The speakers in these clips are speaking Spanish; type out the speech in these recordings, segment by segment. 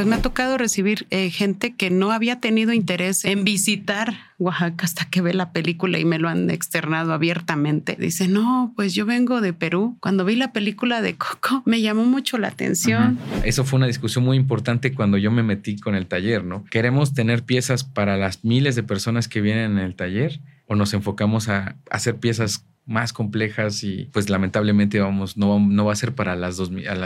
pues me ha tocado recibir gente que no había tenido interés en visitar Oaxaca hasta que ve la película y me lo han externado abiertamente. Dice, no, pues yo vengo de Perú. Cuando vi la película de Coco, me llamó mucho la atención. Ajá. Eso fue una discusión muy importante cuando yo me metí con el taller, ¿no? ¿Queremos tener piezas para las miles de personas que vienen en el taller o nos enfocamos a hacer piezas más complejas y pues lamentablemente no va a ser para las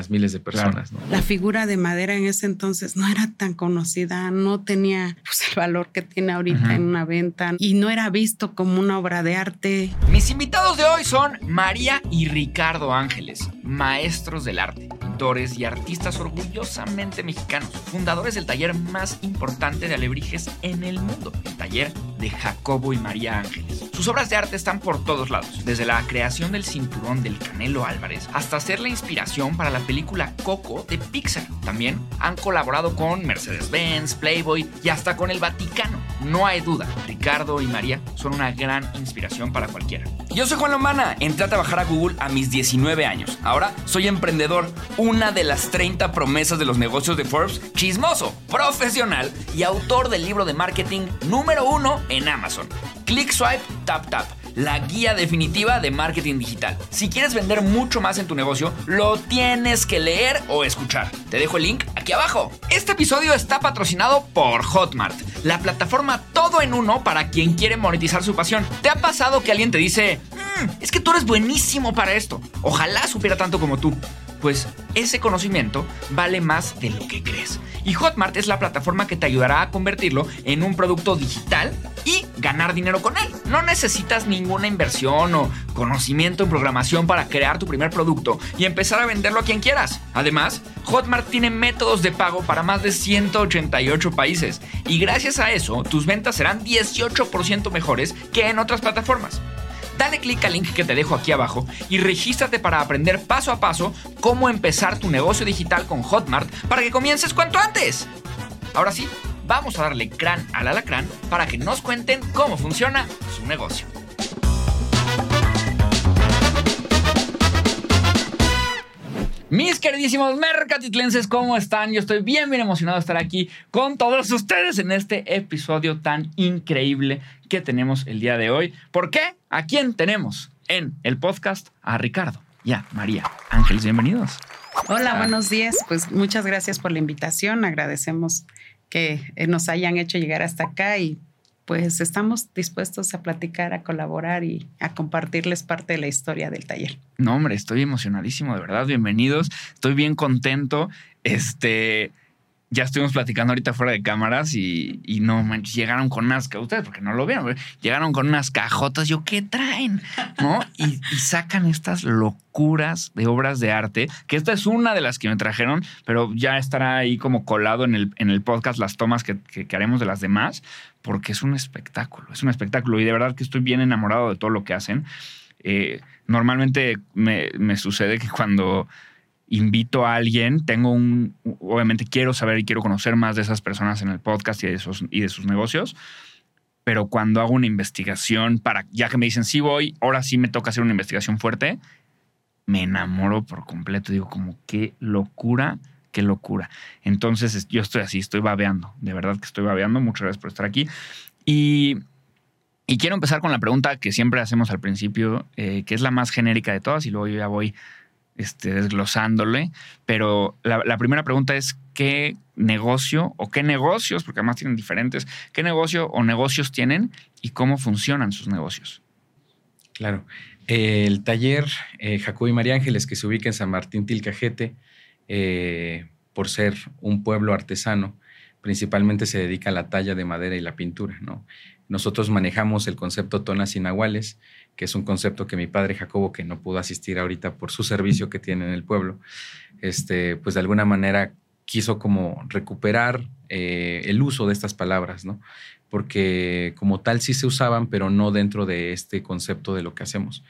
miles de personas? Claro. ¿No? La figura de madera en ese entonces no era tan conocida, no tenía pues, el valor que tiene ahorita en una venta y no era visto como una obra de arte. Mis invitados de hoy son María y Ricardo Ángeles, maestros del arte, pintores y artistas orgullosamente mexicanos, fundadores del taller más importante de alebrijes en el mundo, el taller de Jacobo y María Ángeles. Sus obras de arte están por todos lados, desde la creación del cinturón del Canelo Álvarez hasta ser la inspiración para la película Coco de Pixar. También han colaborado con Mercedes Benz, Playboy y hasta con el Vaticano. No hay duda, Ricardo y María son una gran inspiración para cualquiera. Yo soy Juan Lombana, entré a trabajar a Google a mis 19 años. Ahora soy emprendedor, una de las 30 promesas de los negocios de Forbes, chismoso, profesional y autor del libro de marketing número 1 en Amazon. Click, Swipe, Tap, Tap. La guía definitiva de marketing digital. Si quieres vender mucho más en tu negocio, lo tienes que leer o escuchar. Te dejo el link aquí abajo. Este episodio está patrocinado por Hotmart, la plataforma todo en uno para quien quiere monetizar su pasión. ¿Te ha pasado que alguien te dice, es que tú eres buenísimo para esto? Ojalá supiera tanto como tú. Pues ese conocimiento vale más de lo que crees. Y Hotmart es la plataforma que te ayudará a convertirlo en un producto digital y ganar dinero con él. No necesitas ninguna inversión o conocimiento en programación para crear tu primer producto y empezar a venderlo a quien quieras. Además, Hotmart tiene métodos de pago para más de 188 países y gracias a eso tus ventas serán 18% mejores que en otras plataformas. Dale click al link que te dejo aquí abajo y regístrate para aprender paso a paso cómo empezar tu negocio digital con Hotmart para que comiences cuanto antes. Ahora sí, vamos a darle crán al alacrán para que nos cuenten cómo funciona su negocio. Mis queridísimos mercatitlenses, ¿cómo están? Yo estoy bien, bien emocionado de estar aquí con todos ustedes en este episodio tan increíble que tenemos el día de hoy. ¿Por qué? ¿A quién tenemos en el podcast? A Ricardo y a María Ángeles. Bienvenidos. Hola, buenos días. Pues muchas gracias por la invitación. Agradecemos que nos hayan hecho llegar hasta acá y pues estamos dispuestos a platicar, a colaborar y a compartirles parte de la historia del taller. No, hombre, estoy emocionadísimo, de verdad. Bienvenidos. Estoy bien contento. Ya estuvimos platicando ahorita fuera de cámaras y no manches, llegaron con unas cajotas, ustedes porque no lo vieron, llegaron con unas cajotas, yo, ¿qué traen? ¿No? Y sacan estas locuras de obras de arte, que esta es una de las que me trajeron, pero ya estará ahí como colado en el podcast las tomas que haremos de las demás, porque es un espectáculo y de verdad que estoy bien enamorado de todo lo que hacen. Normalmente me sucede que cuando invito a alguien, obviamente quiero saber y quiero conocer más de esas personas en el podcast y de sus negocios, pero cuando hago una investigación ya que me dicen sí voy, ahora sí me toca hacer una investigación fuerte, me enamoro por completo. Digo como qué locura. Entonces yo estoy babeando, de verdad que estoy babeando. Muchas gracias por estar aquí y quiero empezar con la pregunta que siempre hacemos al principio, que es la más genérica de todas y luego yo ya voy desglosándole, pero la primera pregunta es ¿qué negocio o qué negocios, porque además tienen diferentes, qué negocio o negocios tienen y cómo funcionan sus negocios? Claro, el taller Jacobo y María Ángeles, que se ubica en San Martín Tilcajete, por ser un pueblo artesano, principalmente se dedica a la talla de madera y la pintura, ¿no? Nosotros manejamos el concepto tonas y nahuales, que es un concepto que mi padre Jacobo, que no pudo asistir ahorita por su servicio que tiene en el pueblo, pues de alguna manera quiso como recuperar el uso de estas palabras, ¿no? Porque como tal sí se usaban, pero no dentro de este concepto de lo que hacemos.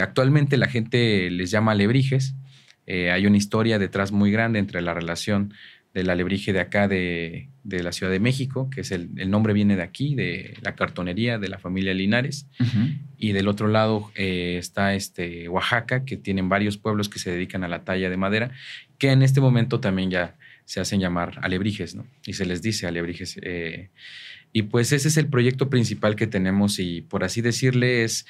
Actualmente la gente les llama alebrijes. Hay una historia detrás muy grande entre la relación del alebrije de acá de la Ciudad de México, que es el nombre viene de aquí, de la cartonería de la familia Linares. Uh-huh. Y del otro lado está Oaxaca, que tienen varios pueblos que se dedican a la talla de madera, que en este momento también ya se hacen llamar alebrijes, ¿no? Y se les dice alebrijes. Y pues ese es el proyecto principal que tenemos y, por así decirle, es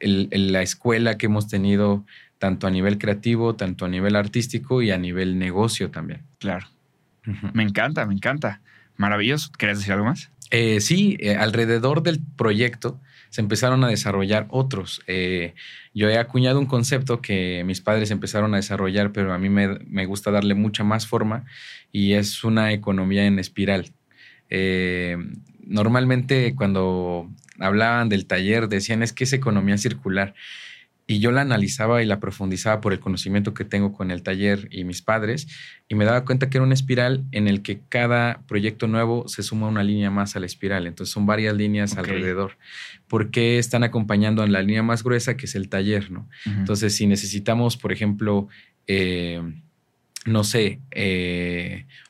la escuela que hemos tenido tanto a nivel creativo, tanto a nivel artístico y a nivel negocio también. Claro. Uh-huh. Me encanta, me encanta. Maravilloso. ¿Quieres decir algo más? Sí, alrededor del proyecto se empezaron a desarrollar otros. Yo he acuñado un concepto que mis padres empezaron a desarrollar, pero a mí me gusta darle mucha más forma, y es una economía en espiral. Normalmente cuando hablaban del taller decían, es que es economía circular. Y yo la analizaba y la profundizaba por el conocimiento que tengo con el taller y mis padres, y me daba cuenta que era una espiral en el que cada proyecto nuevo se suma una línea más a la espiral. Entonces son varias líneas alrededor. Porque están acompañando en la línea más gruesa, que es el taller, ¿no? Uh-huh. Entonces, si necesitamos, por ejemplo,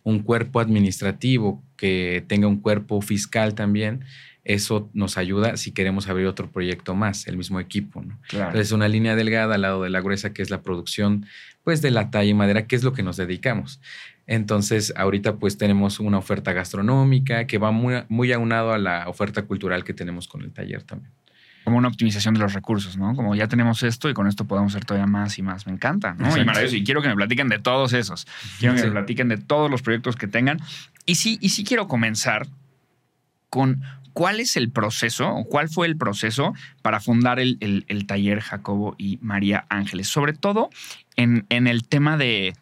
un cuerpo administrativo que tenga un cuerpo fiscal también, eso nos ayuda si queremos abrir otro proyecto más, el mismo equipo, ¿no? Claro. Entonces, una línea delgada al lado de la gruesa, que es la producción, pues, de la talla y madera, que es lo que nos dedicamos. Entonces, ahorita, pues, tenemos una oferta gastronómica que va muy, muy aunado a la oferta cultural que tenemos con el taller también. Como una optimización de los recursos, ¿no? Como ya tenemos esto y con esto podemos hacer todavía más y más. Me encanta, ¿no? Exacto. Y maravilloso. Y quiero que me platiquen de todos esos. Quiero que me platiquen de todos los proyectos que tengan. Y sí quiero comenzar con... ¿Cuál es el proceso o cuál fue el proceso para fundar el taller Jacobo y María Ángeles? Sobre todo en el tema de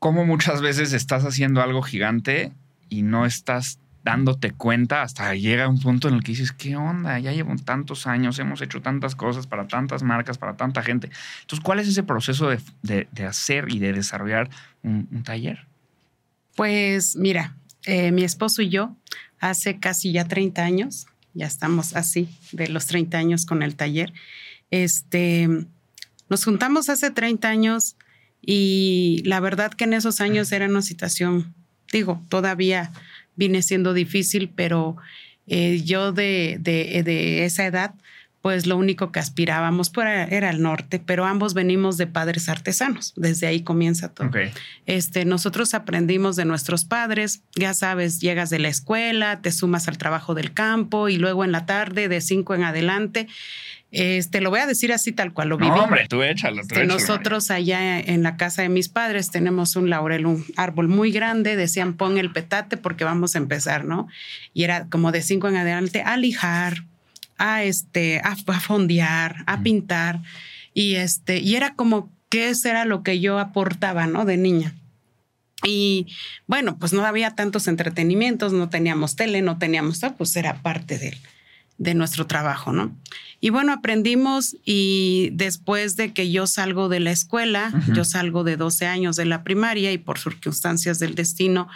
cómo muchas veces estás haciendo algo gigante y no estás dándote cuenta hasta que llega un punto en el que dices, ¿qué onda? Ya llevo tantos años, hemos hecho tantas cosas para tantas marcas, para tanta gente. Entonces, ¿cuál es ese proceso de hacer y de desarrollar un taller? Pues mira... mi esposo y yo, hace casi ya 30 años, ya estamos así, de los 30 años con el taller, nos juntamos hace 30 años y la verdad que en esos años era una situación, todavía viene siendo difícil, pero yo de esa edad, pues lo único que aspirábamos era el norte, pero ambos venimos de padres artesanos. Desde ahí comienza todo. Okay. Nosotros aprendimos de nuestros padres. Ya sabes, llegas de la escuela, te sumas al trabajo del campo y luego en la tarde, de 5 en adelante. Lo voy a decir así tal cual lo vivimos. No, hombre, tú échalo. Nosotros allá en la casa de mis padres tenemos un laurel, un árbol muy grande. Decían, pon el petate porque vamos a empezar, ¿no? Y era como de 5 en adelante a lijar, a fondear, a pintar, y era como que eso era lo que yo aportaba, ¿no? De niña. Y bueno, pues no había tantos entretenimientos, no teníamos tele, no teníamos todo, pues era parte de nuestro trabajo, ¿no? Y bueno, aprendimos, y después de que yo salgo de la escuela, uh-huh. Yo salgo de 12 años de la primaria y por circunstancias del destino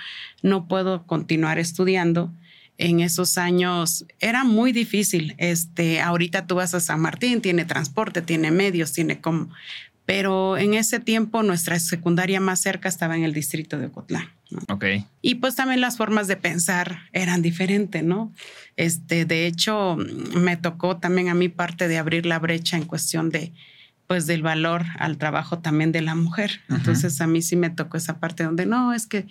no puedo continuar estudiando. En esos años era muy difícil. Ahorita tú vas a San Martín, tiene transporte, tiene medios, tiene cómo. Pero en ese tiempo nuestra secundaria más cerca estaba en el distrito de Ocotlán, ¿no? Okay. Y pues también las formas de pensar eran diferentes, ¿no? De hecho, me tocó también a mí parte de abrir la brecha en cuestión de, pues, del valor al trabajo también de la mujer. Uh-huh. Entonces a mí sí me tocó esa parte donde no, es que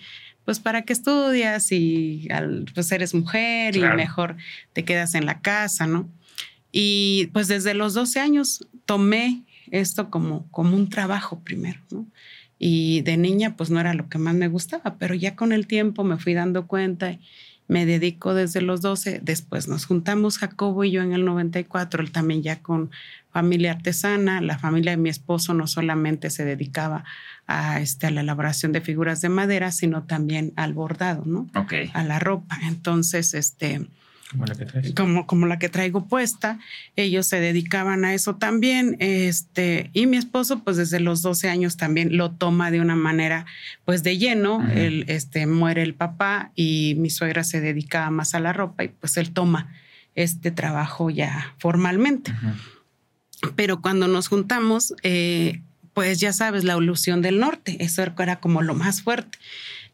pues para qué estudias y pues eres mujer, claro, y mejor te quedas en la casa, ¿no? Y pues desde los 12 años tomé esto como un trabajo primero, ¿no? Y de niña pues no era lo que más me gustaba, pero ya con el tiempo me fui dando cuenta y me dedico desde los 12. Después nos juntamos Jacobo y yo en el 94, él también ya con familia artesana. La familia de mi esposo no solamente se dedicaba a la elaboración de figuras de madera, sino también al bordado, ¿no? Okay. A la ropa. Entonces, como la que traes. Como la que traigo puesta. Ellos se dedicaban a eso también. Y mi esposo, pues desde los 12 años también lo toma de una manera, pues de lleno. Uh-huh. Él, muere el papá y mi suegra se dedicaba más a la ropa y pues él toma este trabajo ya formalmente. Uh-huh. Pero cuando nos juntamos, pues ya sabes, la evolución del norte, eso era como lo más fuerte.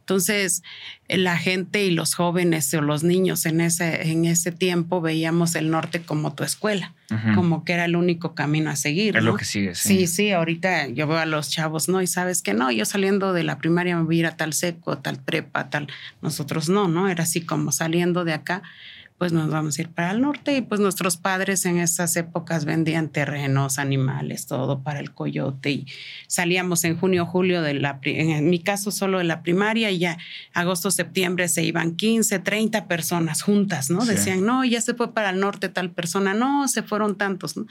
Entonces, la gente y los jóvenes o los niños en ese tiempo veíamos el norte como tu escuela, uh-huh, como que era el único camino a seguir. Es, ¿no?, lo que sigue, sí. Sí, sí, ahorita yo veo a los chavos, ¿no? Y sabes que no, yo saliendo de la primaria me voy a ir a tal seco, tal prepa, tal. Nosotros no, ¿no? Era así como saliendo de acá, pues nos vamos a ir para el norte. Y pues nuestros padres en esas épocas vendían terrenos, animales, todo para el coyote, y salíamos en junio, julio, en mi caso solo de la primaria, y ya agosto, septiembre se iban 15, 30 personas juntas, ¿no? Sí. Decían, no, ya se fue para el norte tal persona, no, se fueron tantos, ¿no?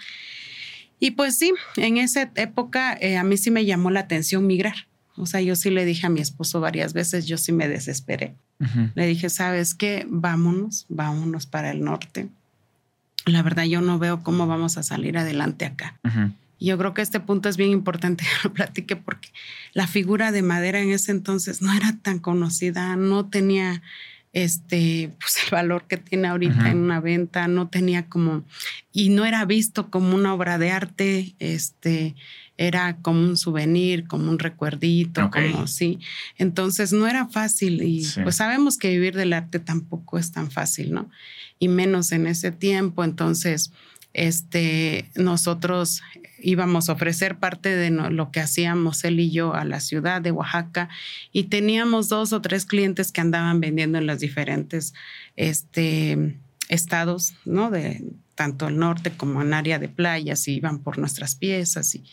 Y pues sí, en esa época a mí sí me llamó la atención migrar. O sea, yo sí le dije a mi esposo varias veces, yo sí me desesperé. Uh-huh. Le dije, ¿sabes qué? Vámonos para el norte. La verdad, yo no veo cómo vamos a salir adelante acá. Uh-huh. Yo creo que este punto es bien importante que lo platique, porque la figura de madera en ese entonces no era tan conocida, no tenía pues el valor que tiene ahorita, uh-huh, en una venta, no tenía como, y no era visto como una obra de arte, era como un souvenir, como un recuerdito, okay, como sí. Entonces no era fácil, y sí, pues sabemos que vivir del arte tampoco es tan fácil, ¿no? Y menos en ese tiempo. Entonces, nosotros íbamos a ofrecer parte de lo que hacíamos él y yo a la ciudad de Oaxaca, y teníamos 2 o 3 clientes que andaban vendiendo en los diferentes estados, ¿no? De tanto el norte como en área de playas, y iban por nuestras piezas y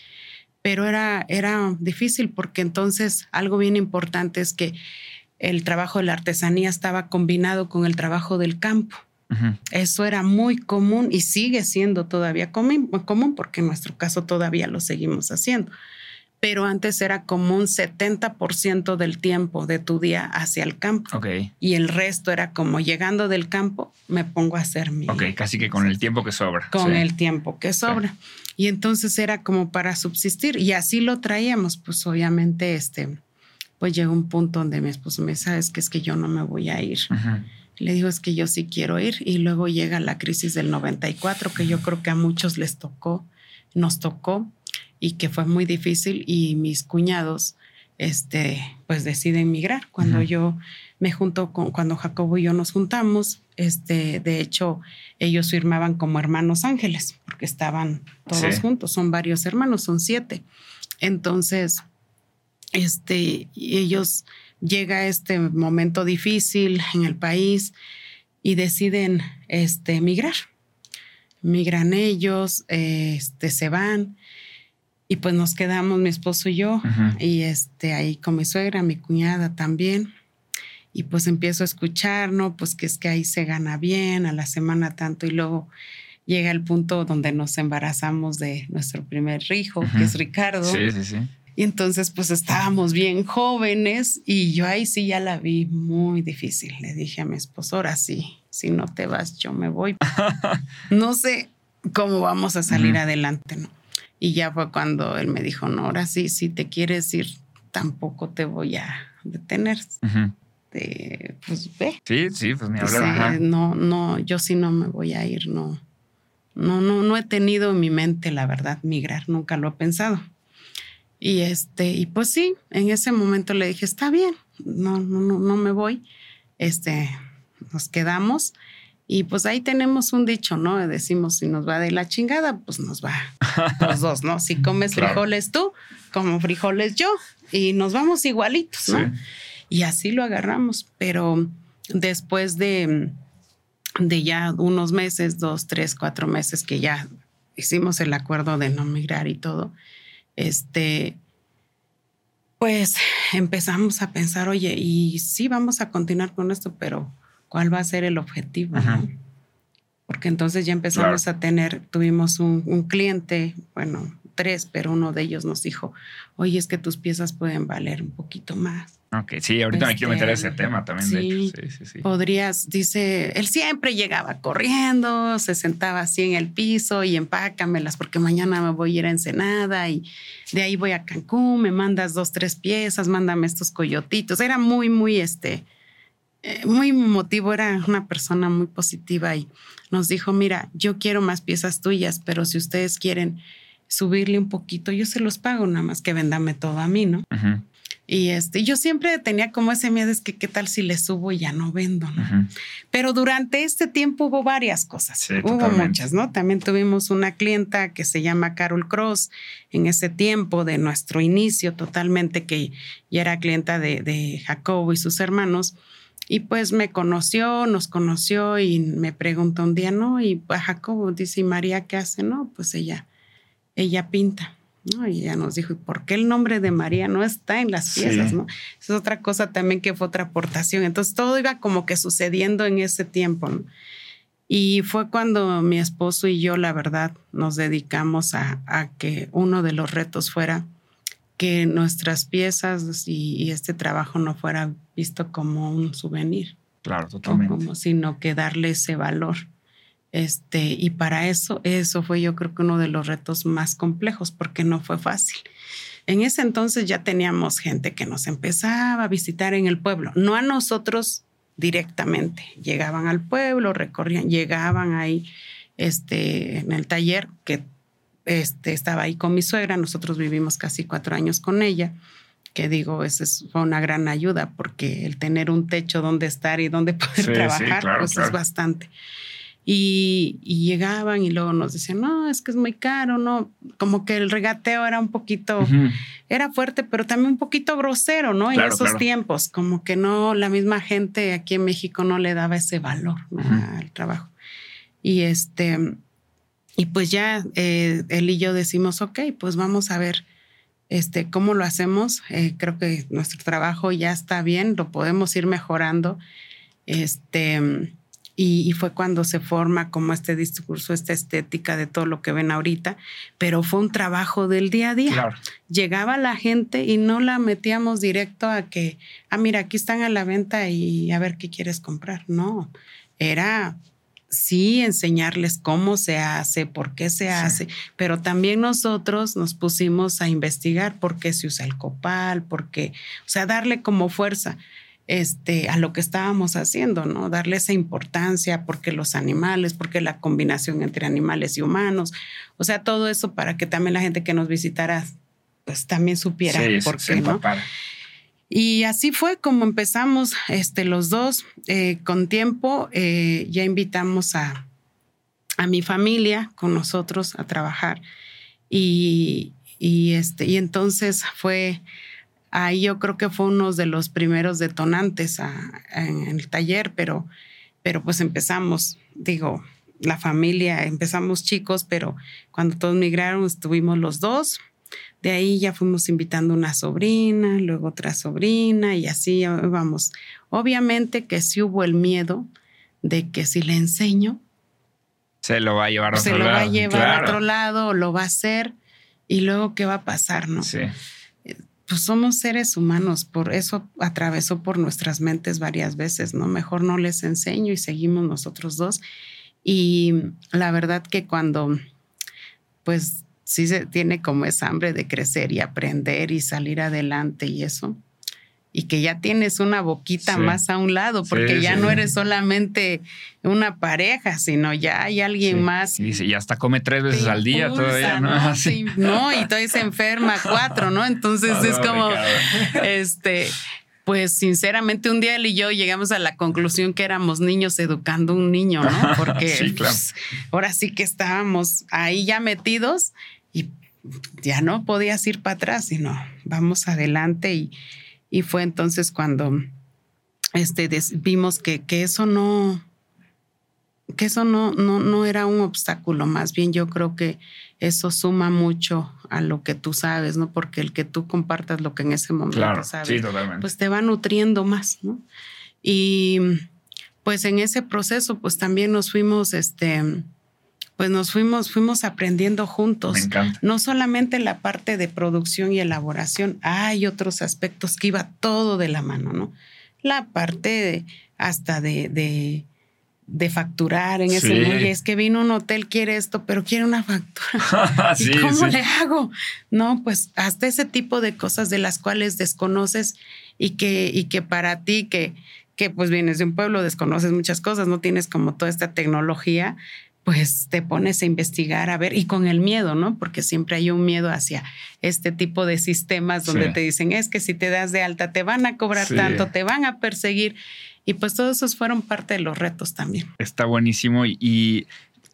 pero era difícil, porque entonces algo bien importante es que el trabajo de la artesanía estaba combinado con el trabajo del campo. Uh-huh. Eso era muy común y sigue siendo todavía común, porque en nuestro caso todavía lo seguimos haciendo. Pero antes era como un 70% del tiempo de tu día hacia el campo. Okay. Y el resto era como llegando del campo, me pongo a hacer mi... Ok, casi que con el tiempo que sobra. Con el tiempo que sobra. Sí. Y entonces era como para subsistir. Y así lo traíamos. Pues obviamente, pues llegó un punto donde mi esposo me dice, ¿sabes qué? Es que yo no me voy a ir. Uh-huh. Le digo, es que yo sí quiero ir. Y luego llega la crisis del 94, que yo creo que a muchos les tocó, nos tocó, y que fue muy difícil, y mis cuñados pues deciden migrar. Cuando, uh-huh, cuando Jacobo y yo nos juntamos, de hecho ellos firmaban como hermanos ángeles, porque estaban todos, sí, juntos, son varios hermanos, son 7. Entonces, ellos llega este momento difícil en el país y deciden migrar. Migran ellos, se van. Y pues nos quedamos mi esposo y yo, uh-huh, y ahí con mi suegra, mi cuñada también. Y pues empiezo a escuchar, ¿no? Pues que es que ahí se gana bien, a la semana tanto. Y luego llega el punto donde nos embarazamos de nuestro primer hijo, uh-huh, que es Ricardo. Sí, sí, sí. Y entonces pues estábamos bien jóvenes, y yo ahí sí ya la vi muy difícil. Le dije a mi esposo, ahora sí, si no te vas, yo me voy. No sé cómo vamos a salir, uh-huh, adelante, ¿no? Y ya fue cuando él me dijo, no, ahora sí, si te quieres ir, tampoco te voy a detener. Uh-huh. Pues ve. Sí, sí, pues ni hablar. No, yo sí no me voy a ir, no he tenido en mi mente, la verdad, migrar, nunca lo he pensado. Y y pues sí, en ese momento le dije, está bien, no me voy, nos quedamos. Y pues ahí tenemos un dicho, ¿no? Decimos, si nos va de la chingada, pues nos va los dos, ¿no? Si comes frijoles tú, como frijoles yo, y nos vamos igualitos, ¿no? Sí. Y así lo agarramos. Pero después de ya unos meses, 2, 3, 4 meses que ya hicimos el acuerdo de no migrar y todo, pues empezamos a pensar, oye, y sí vamos a continuar con esto, pero... ¿cuál va a ser el objetivo? ¿No? Porque entonces ya empezamos, claro, tuvimos un cliente, bueno, 3, pero uno de ellos nos dijo, oye, es que tus piezas pueden valer un poquito más. Ok, sí, ahorita me quiero meter a ese tema también, sí, de hecho. Sí, sí, sí. Dice, él siempre llegaba corriendo, se sentaba así en el piso y empácamelas porque mañana me voy a ir a Ensenada y de ahí voy a Cancún, me mandas 2, 3 piezas, mándame estos coyotitos. Era muy, muy muy emotivo, era una persona muy positiva y nos dijo, mira, yo quiero más piezas tuyas, pero si ustedes quieren subirle un poquito, yo se los pago, nada más que véndame todo a mí, ¿no? Uh-huh. Y yo siempre tenía como ese miedo, es que qué tal si le subo y ya no vendo, ¿no? Uh-huh. Pero durante este tiempo hubo varias cosas, sí, hubo totalmente. Muchas, ¿no? También tuvimos una clienta que se llama Carol Cross en ese tiempo de nuestro inicio totalmente, que ya era clienta de Jacobo y sus hermanos. Y pues me conoció, nos conoció y me preguntó un día, ¿no? Y pues Jacobo dice, ¿y María qué hace? No, pues ella pinta, ¿no? Y ella nos dijo, ¿y por qué el nombre de María no está en las piezas, sí, no? Esa es otra cosa también que fue otra aportación. Entonces todo iba como que sucediendo en ese tiempo, ¿no? Y fue cuando mi esposo y yo, la verdad, nos dedicamos a que uno de los retos fuera que nuestras piezas y este trabajo no fuera visto como un souvenir. Claro, totalmente. Sino que darle ese valor. Y para eso fue, yo creo, que uno de los retos más complejos, porque no fue fácil. En ese entonces ya teníamos gente que nos empezaba a visitar en el pueblo, no a nosotros directamente. Llegaban al pueblo, recorrían, llegaban ahí en el taller, que estaba ahí con mi suegra. Nosotros vivimos casi 4 años con ella, que digo, esa fue una gran ayuda, porque el tener un techo donde estar y donde poder trabajar, sí, claro, pues claro, es bastante. Y llegaban y luego nos decían, no, es que es muy caro, no, como que el regateo era un poquito, uh-huh, era fuerte, pero también un poquito grosero, ¿no? Claro, en esos tiempos, como que no, la misma gente aquí en México no le daba ese valor, ¿no? Uh-huh, al trabajo. Y pues ya él y yo decimos, ok, pues vamos a ver cómo lo hacemos. Creo que nuestro trabajo ya está bien, lo podemos ir mejorando. Y fue cuando se forma como este discurso, esta estética de todo lo que ven ahorita, pero fue un trabajo del día a día. Claro. Llegaba la gente y no la metíamos directo a que, mira, aquí están a la venta y a ver qué quieres comprar. No, era... Sí, enseñarles cómo se hace, por qué se hace, pero también nosotros nos pusimos a investigar por qué se usa el copal, por qué, o sea, darle como fuerza a lo que estábamos haciendo, ¿no? Darle esa importancia, porque los animales, porque la combinación entre animales y humanos, o sea, todo eso para que también la gente que nos visitara, pues también supiera por qué, ¿no? Papá. Y así fue como empezamos los dos. Con tiempo ya invitamos a mi familia con nosotros a trabajar. Y entonces fue, ahí yo creo que fue uno de los primeros detonantes en el taller, pero pues empezamos, digo, la familia, empezamos chicos, pero cuando todos migraron estuvimos los dos. De ahí ya fuimos invitando una sobrina, luego otra sobrina, y así vamos. Obviamente que sí hubo el miedo de que si le enseño, se lo va a llevar a otro lado. A otro lado, lo va a hacer, y luego ¿qué va a pasar, no? Sí. Pues somos seres humanos, por eso atravesó por nuestras mentes varias veces, ¿no? Mejor no les enseño y seguimos nosotros dos. Y la verdad que cuando, pues, sí se tiene como esa hambre de crecer y aprender y salir adelante y eso. Y que ya tienes una boquita más a un lado, porque ya no eres solamente una pareja, sino ya hay alguien más. Y hasta come 3 veces al día todavía, ¿no? ¿no? Sí, no, y todavía se enferma 4, ¿no? Entonces es como... Pues sinceramente un día él y yo llegamos a la conclusión que éramos niños educando a un niño, ¿no? Porque sí, claro, pues, ahora sí que estábamos ahí ya metidos y ya no podías ir para atrás, sino vamos adelante. Y fue entonces cuando vimos que eso no... Que eso no era un obstáculo, más bien yo creo que eso suma mucho a lo que tú sabes, ¿no? Porque el que tú compartas lo que en ese momento sabes, pues te va nutriendo más, ¿no? Y pues en ese proceso, pues también nos fuimos, pues nos fuimos aprendiendo juntos. Me encanta. No solamente la parte de producción y elaboración, hay otros aspectos que iba todo de la mano, ¿no? La parte de facturar en ese mundo. Es que vino un hotel, quiere esto, pero quiere una factura. ¿Y cómo le hago? No, pues hasta ese tipo de cosas de las cuales desconoces y que para ti que pues vienes de un pueblo, desconoces muchas cosas, no tienes como toda esta tecnología, pues te pones a investigar, a ver, y con el miedo, ¿no? Porque siempre hay un miedo hacia este tipo de sistemas donde sí. te dicen, es que si te das de alta te van a cobrar sí. tanto, te van a perseguir. Y pues todos esos fueron parte de los retos también. Está buenísimo y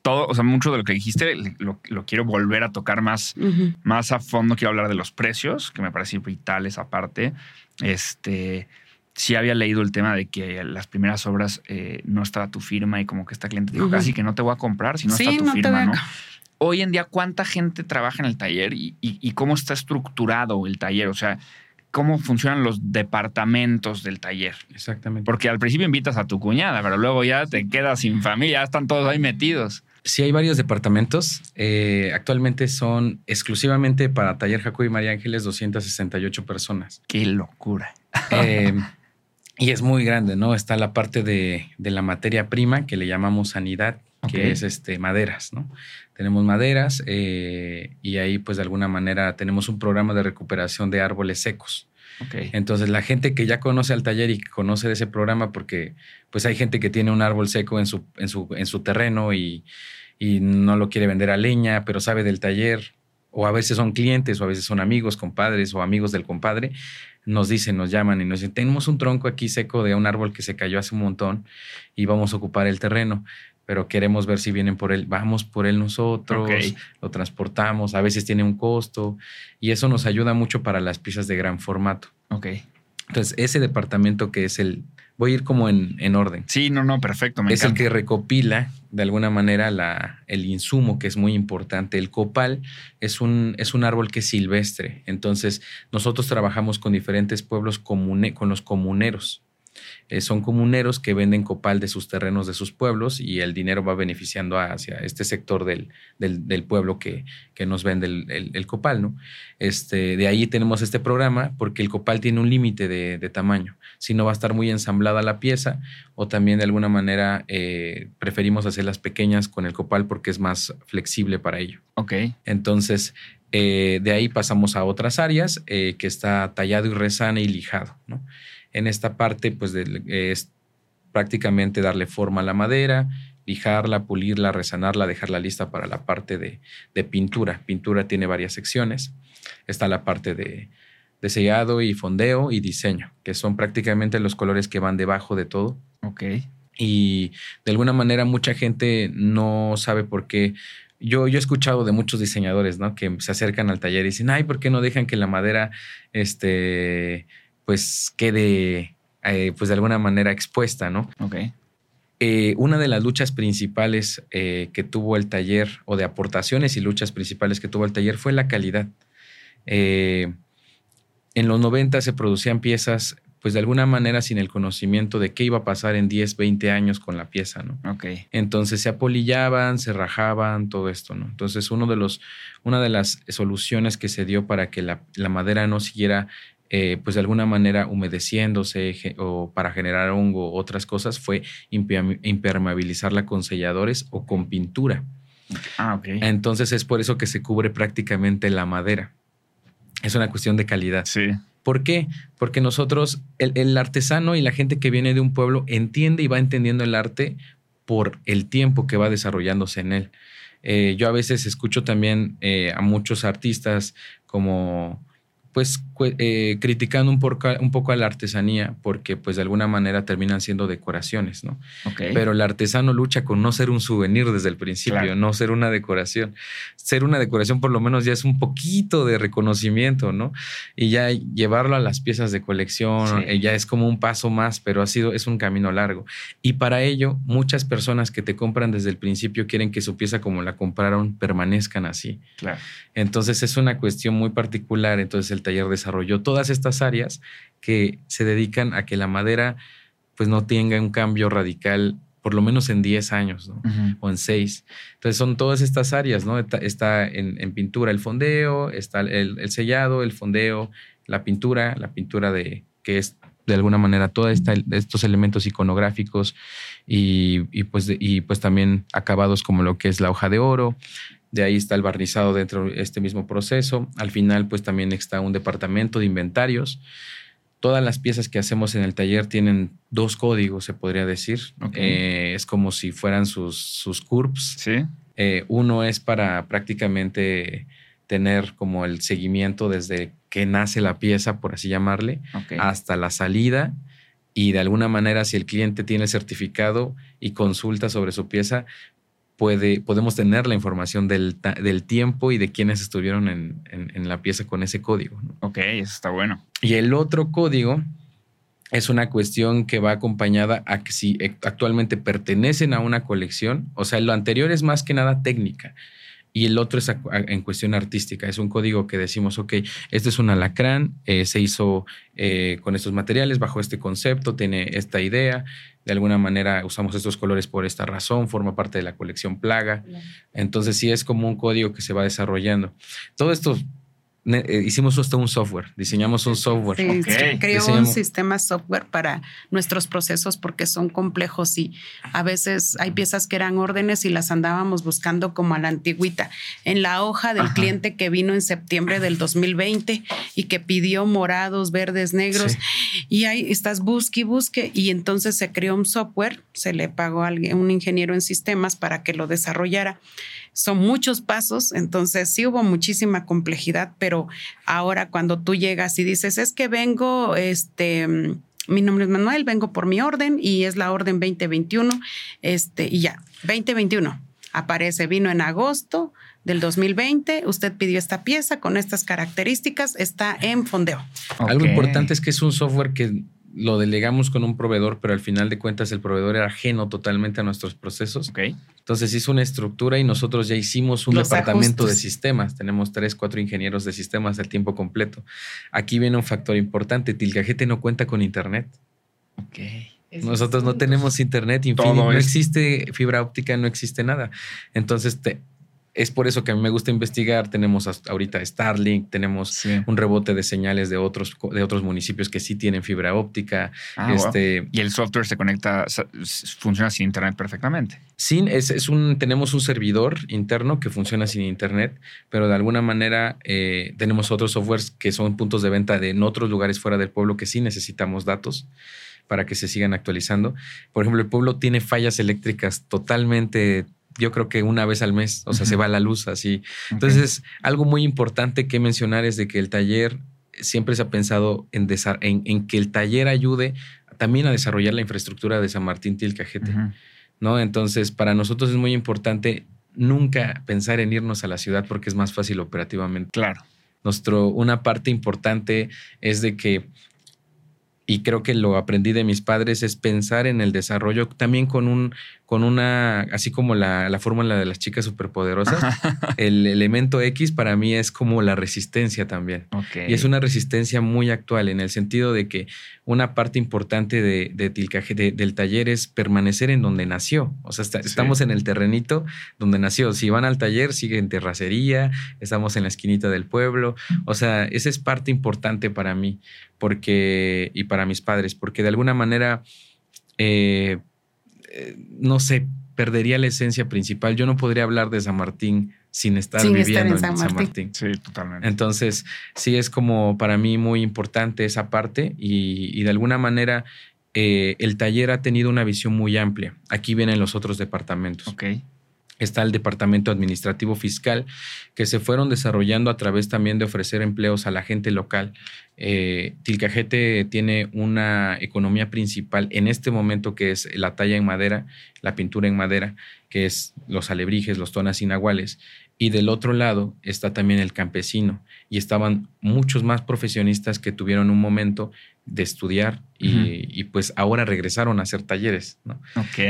todo, o sea, mucho de lo que dijiste lo quiero volver a tocar más, uh-huh. más a fondo. Quiero hablar de los precios, que me parece vital esa parte. Sí había leído el tema de que las primeras obras no estaba tu firma y como que esta cliente dijo, uh-huh. casi que no te voy a comprar si no está tu firma, ¿no? Hoy en día, ¿cuánta gente trabaja en el taller y cómo está estructurado el taller? O sea, ¿cómo funcionan los departamentos del taller? Exactamente. Porque al principio invitas a tu cuñada, pero luego ya te quedas sin familia, ya están todos ahí metidos. Sí, hay varios departamentos. Actualmente son exclusivamente para Taller Jacobo y María Ángeles 268 personas. ¡Qué locura! Y es muy grande, ¿no? Está la parte de la materia prima que le llamamos sanidad, okay. que es maderas, ¿no? Tenemos maderas y ahí pues de alguna manera tenemos un programa de recuperación de árboles secos. Okay. Entonces la gente que ya conoce al taller y que conoce de ese programa, porque pues hay gente que tiene un árbol seco en su terreno y no lo quiere vender a leña, pero sabe del taller. O a veces son clientes, o a veces son amigos, compadres o amigos del compadre, nos dicen, nos llaman y nos dicen, tenemos un tronco aquí seco de un árbol que se cayó hace un montón y vamos a ocupar el terreno, pero queremos ver si vienen por él. Vamos por él nosotros, okay. lo transportamos, a veces tiene un costo y eso nos ayuda mucho para las piezas de gran formato. Okay. Entonces, ese departamento que es el... Voy a ir como en orden. Sí, no, perfecto. Me encanta. Es el que recopila de alguna manera el insumo, que es muy importante. El copal es un árbol que es silvestre. Entonces, nosotros trabajamos con diferentes pueblos con los comuneros. Son comuneros que venden copal de sus terrenos, de sus pueblos, y el dinero va beneficiando hacia este sector del pueblo que nos vende el copal, ¿no? De ahí tenemos este programa porque el copal tiene un límite de tamaño. Si no, va a estar muy ensamblada la pieza, o también de alguna manera preferimos hacerlas pequeñas con el copal porque es más flexible para ello. Ok. Entonces... de ahí pasamos a otras áreas que está tallado y resane y lijado, ¿no? En esta parte pues es prácticamente darle forma a la madera, lijarla, pulirla, resanarla, dejarla lista para la parte de pintura. Pintura tiene varias secciones. Está la parte de sellado y fondeo y diseño, que son prácticamente los colores que van debajo de todo. Ok. Y de alguna manera mucha gente no sabe por qué. Yo he escuchado de muchos diseñadores, ¿no? Que se acercan al taller y dicen, ay, ¿por qué no dejan que la madera, pues quede, pues de alguna manera expuesta, ¿no? Okay. Una de las luchas principales que tuvo el taller, o de aportaciones y luchas principales que tuvo el taller, fue la calidad. En los 90 se producían piezas, pues de alguna manera sin el conocimiento de qué iba a pasar en 10, 20 años con la pieza, ¿no? Okay. Entonces se apolillaban, se rajaban, todo esto, ¿no? Entonces una de las soluciones que se dio para que la madera no siguiera, pues de alguna manera humedeciéndose o para generar hongo u otras cosas, fue impermeabilizarla con selladores o con pintura. Ah, ok. Entonces es por eso que se cubre prácticamente la madera. Es una cuestión de calidad. Sí. ¿Por qué? Porque nosotros, el artesano y la gente que viene de un pueblo entiende y va entendiendo el arte por el tiempo que va desarrollándose en él. Yo a veces escucho también a muchos artistas como, pues, criticando un poco a la artesanía porque, pues, de alguna manera terminan siendo decoraciones, ¿no? Okay. Pero el artesano lucha con no ser un souvenir desde el principio, claro. No ser una decoración. Ser una decoración por lo menos ya es un poquito de reconocimiento, ¿no? Y ya llevarlo a las piezas de colección sí. Ya es como un paso más, pero es un camino largo. Y para ello, muchas personas que te compran desde el principio quieren que su pieza como la compraron permanezcan así. Claro. Entonces, es una cuestión muy particular. Entonces, el taller desarrolló todas estas áreas que se dedican a que la madera pues no tenga un cambio radical por lo menos en 10 años, ¿no? Uh-huh. O en 6. Entonces son todas estas áreas, ¿no? Está en pintura el fondeo, está el sellado, el fondeo, la pintura que es de alguna manera todos estos elementos iconográficos y pues también acabados como lo que es la hoja de oro. De ahí está el barnizado dentro de este mismo proceso. Al final, pues también está un departamento de inventarios. Todas las piezas que hacemos en el taller tienen dos códigos, se podría decir. Okay. Es como si fueran sus CURPs. ¿Sí? Uno es para prácticamente tener como el seguimiento desde que nace la pieza, por así llamarle, okay, hasta la salida. Y de alguna manera, si el cliente tiene el certificado y consulta sobre su pieza, podemos tener la información del tiempo y de quienes estuvieron en la pieza con ese código, ¿no? Ok, eso está bueno. Y el otro código es una cuestión que va acompañada a que si actualmente pertenecen a una colección. O sea, lo anterior es más que nada técnica y el otro es en cuestión artística. Es un código que decimos, ok, este es un alacrán, se hizo con estos materiales, bajo este concepto, tiene esta idea. De alguna manera usamos estos colores por esta razón, forma parte de la colección Plaga. Entonces sí es como un código que se va desarrollando. Todo esto hicimos hasta un software, diseñamos un software. Sí, okay. Creo un sistema software para nuestros procesos porque son complejos y a veces hay piezas que eran órdenes y las andábamos buscando como a la antigüita. En la hoja del cliente que vino en septiembre del 2020 y que pidió morados, verdes, negros, sí, y ahí estás busque y busque, y entonces se creó un software, se le pagó a un ingeniero en sistemas para que lo desarrollara. Son muchos pasos, entonces sí hubo muchísima complejidad, pero ahora cuando tú llegas y dices, es que vengo, mi nombre es Manuel, vengo por mi orden y es la orden 2021, y ya, 2021, aparece, vino en agosto del 2020, usted pidió esta pieza con estas características, está en fondeo. Okay. Algo importante es que es un software que lo delegamos con un proveedor, pero al final de cuentas el proveedor era ajeno totalmente a nuestros procesos. Okay. Entonces hizo una estructura y nosotros ya hicimos un departamento de sistemas. Tenemos 3-4 ingenieros de sistemas al tiempo completo. Aquí viene un factor importante. Tilcajete no cuenta con internet. Okay. Nosotros no tenemos internet infinito. No existe fibra óptica, no existe nada. Entonces es por eso que a mí me gusta investigar. Tenemos ahorita Starlink, tenemos un rebote de señales de otros municipios que sí tienen fibra óptica. Wow. Y el software se conecta, funciona sin internet perfectamente. Sí, tenemos un servidor interno que funciona sin internet, pero de alguna manera tenemos otros softwares que son puntos de venta en otros lugares fuera del pueblo que sí necesitamos datos para que se sigan actualizando. Por ejemplo, el pueblo tiene fallas eléctricas totalmente. Yo creo que una vez al mes, o sea, se va la luz así. Entonces, algo muy importante que mencionar es de que el taller siempre se ha pensado en que el taller ayude también a desarrollar la infraestructura de San Martín Tilcajete, ¿no? Entonces, para nosotros es muy importante nunca pensar en irnos a la ciudad porque es más fácil operativamente. Claro. Una parte importante es de que, y creo que lo aprendí de mis padres, es pensar en el desarrollo también con una, así como la fórmula de las chicas superpoderosas. El elemento X para mí es como la resistencia también. Okay. Y es una resistencia muy actual en el sentido de que una parte importante del taller es permanecer en donde nació. O sea, estamos en el terrenito donde nació. Si van al taller, siguen terracería, estamos en la esquinita del pueblo. O sea, esa es parte importante para mí y para mis padres, porque de alguna manera, no sé, perdería la esencia principal. Yo no podría hablar de San Martín sin estar viviendo en San Martín. Sí, totalmente. Entonces, sí es como para mí muy importante esa parte y de alguna manera el taller ha tenido una visión muy amplia. Aquí vienen los otros departamentos. Ok. Está el departamento administrativo fiscal, que se fueron desarrollando a través también de ofrecer empleos a la gente local. Tilcajete tiene una economía principal en este momento que es la talla en madera, la pintura en madera, que es los alebrijes, los tonas y nahuales. Y del otro lado está también el campesino. Y estaban muchos más profesionistas que tuvieron un momento de estudiar y pues ahora regresaron a hacer talleres, ¿no? Ok.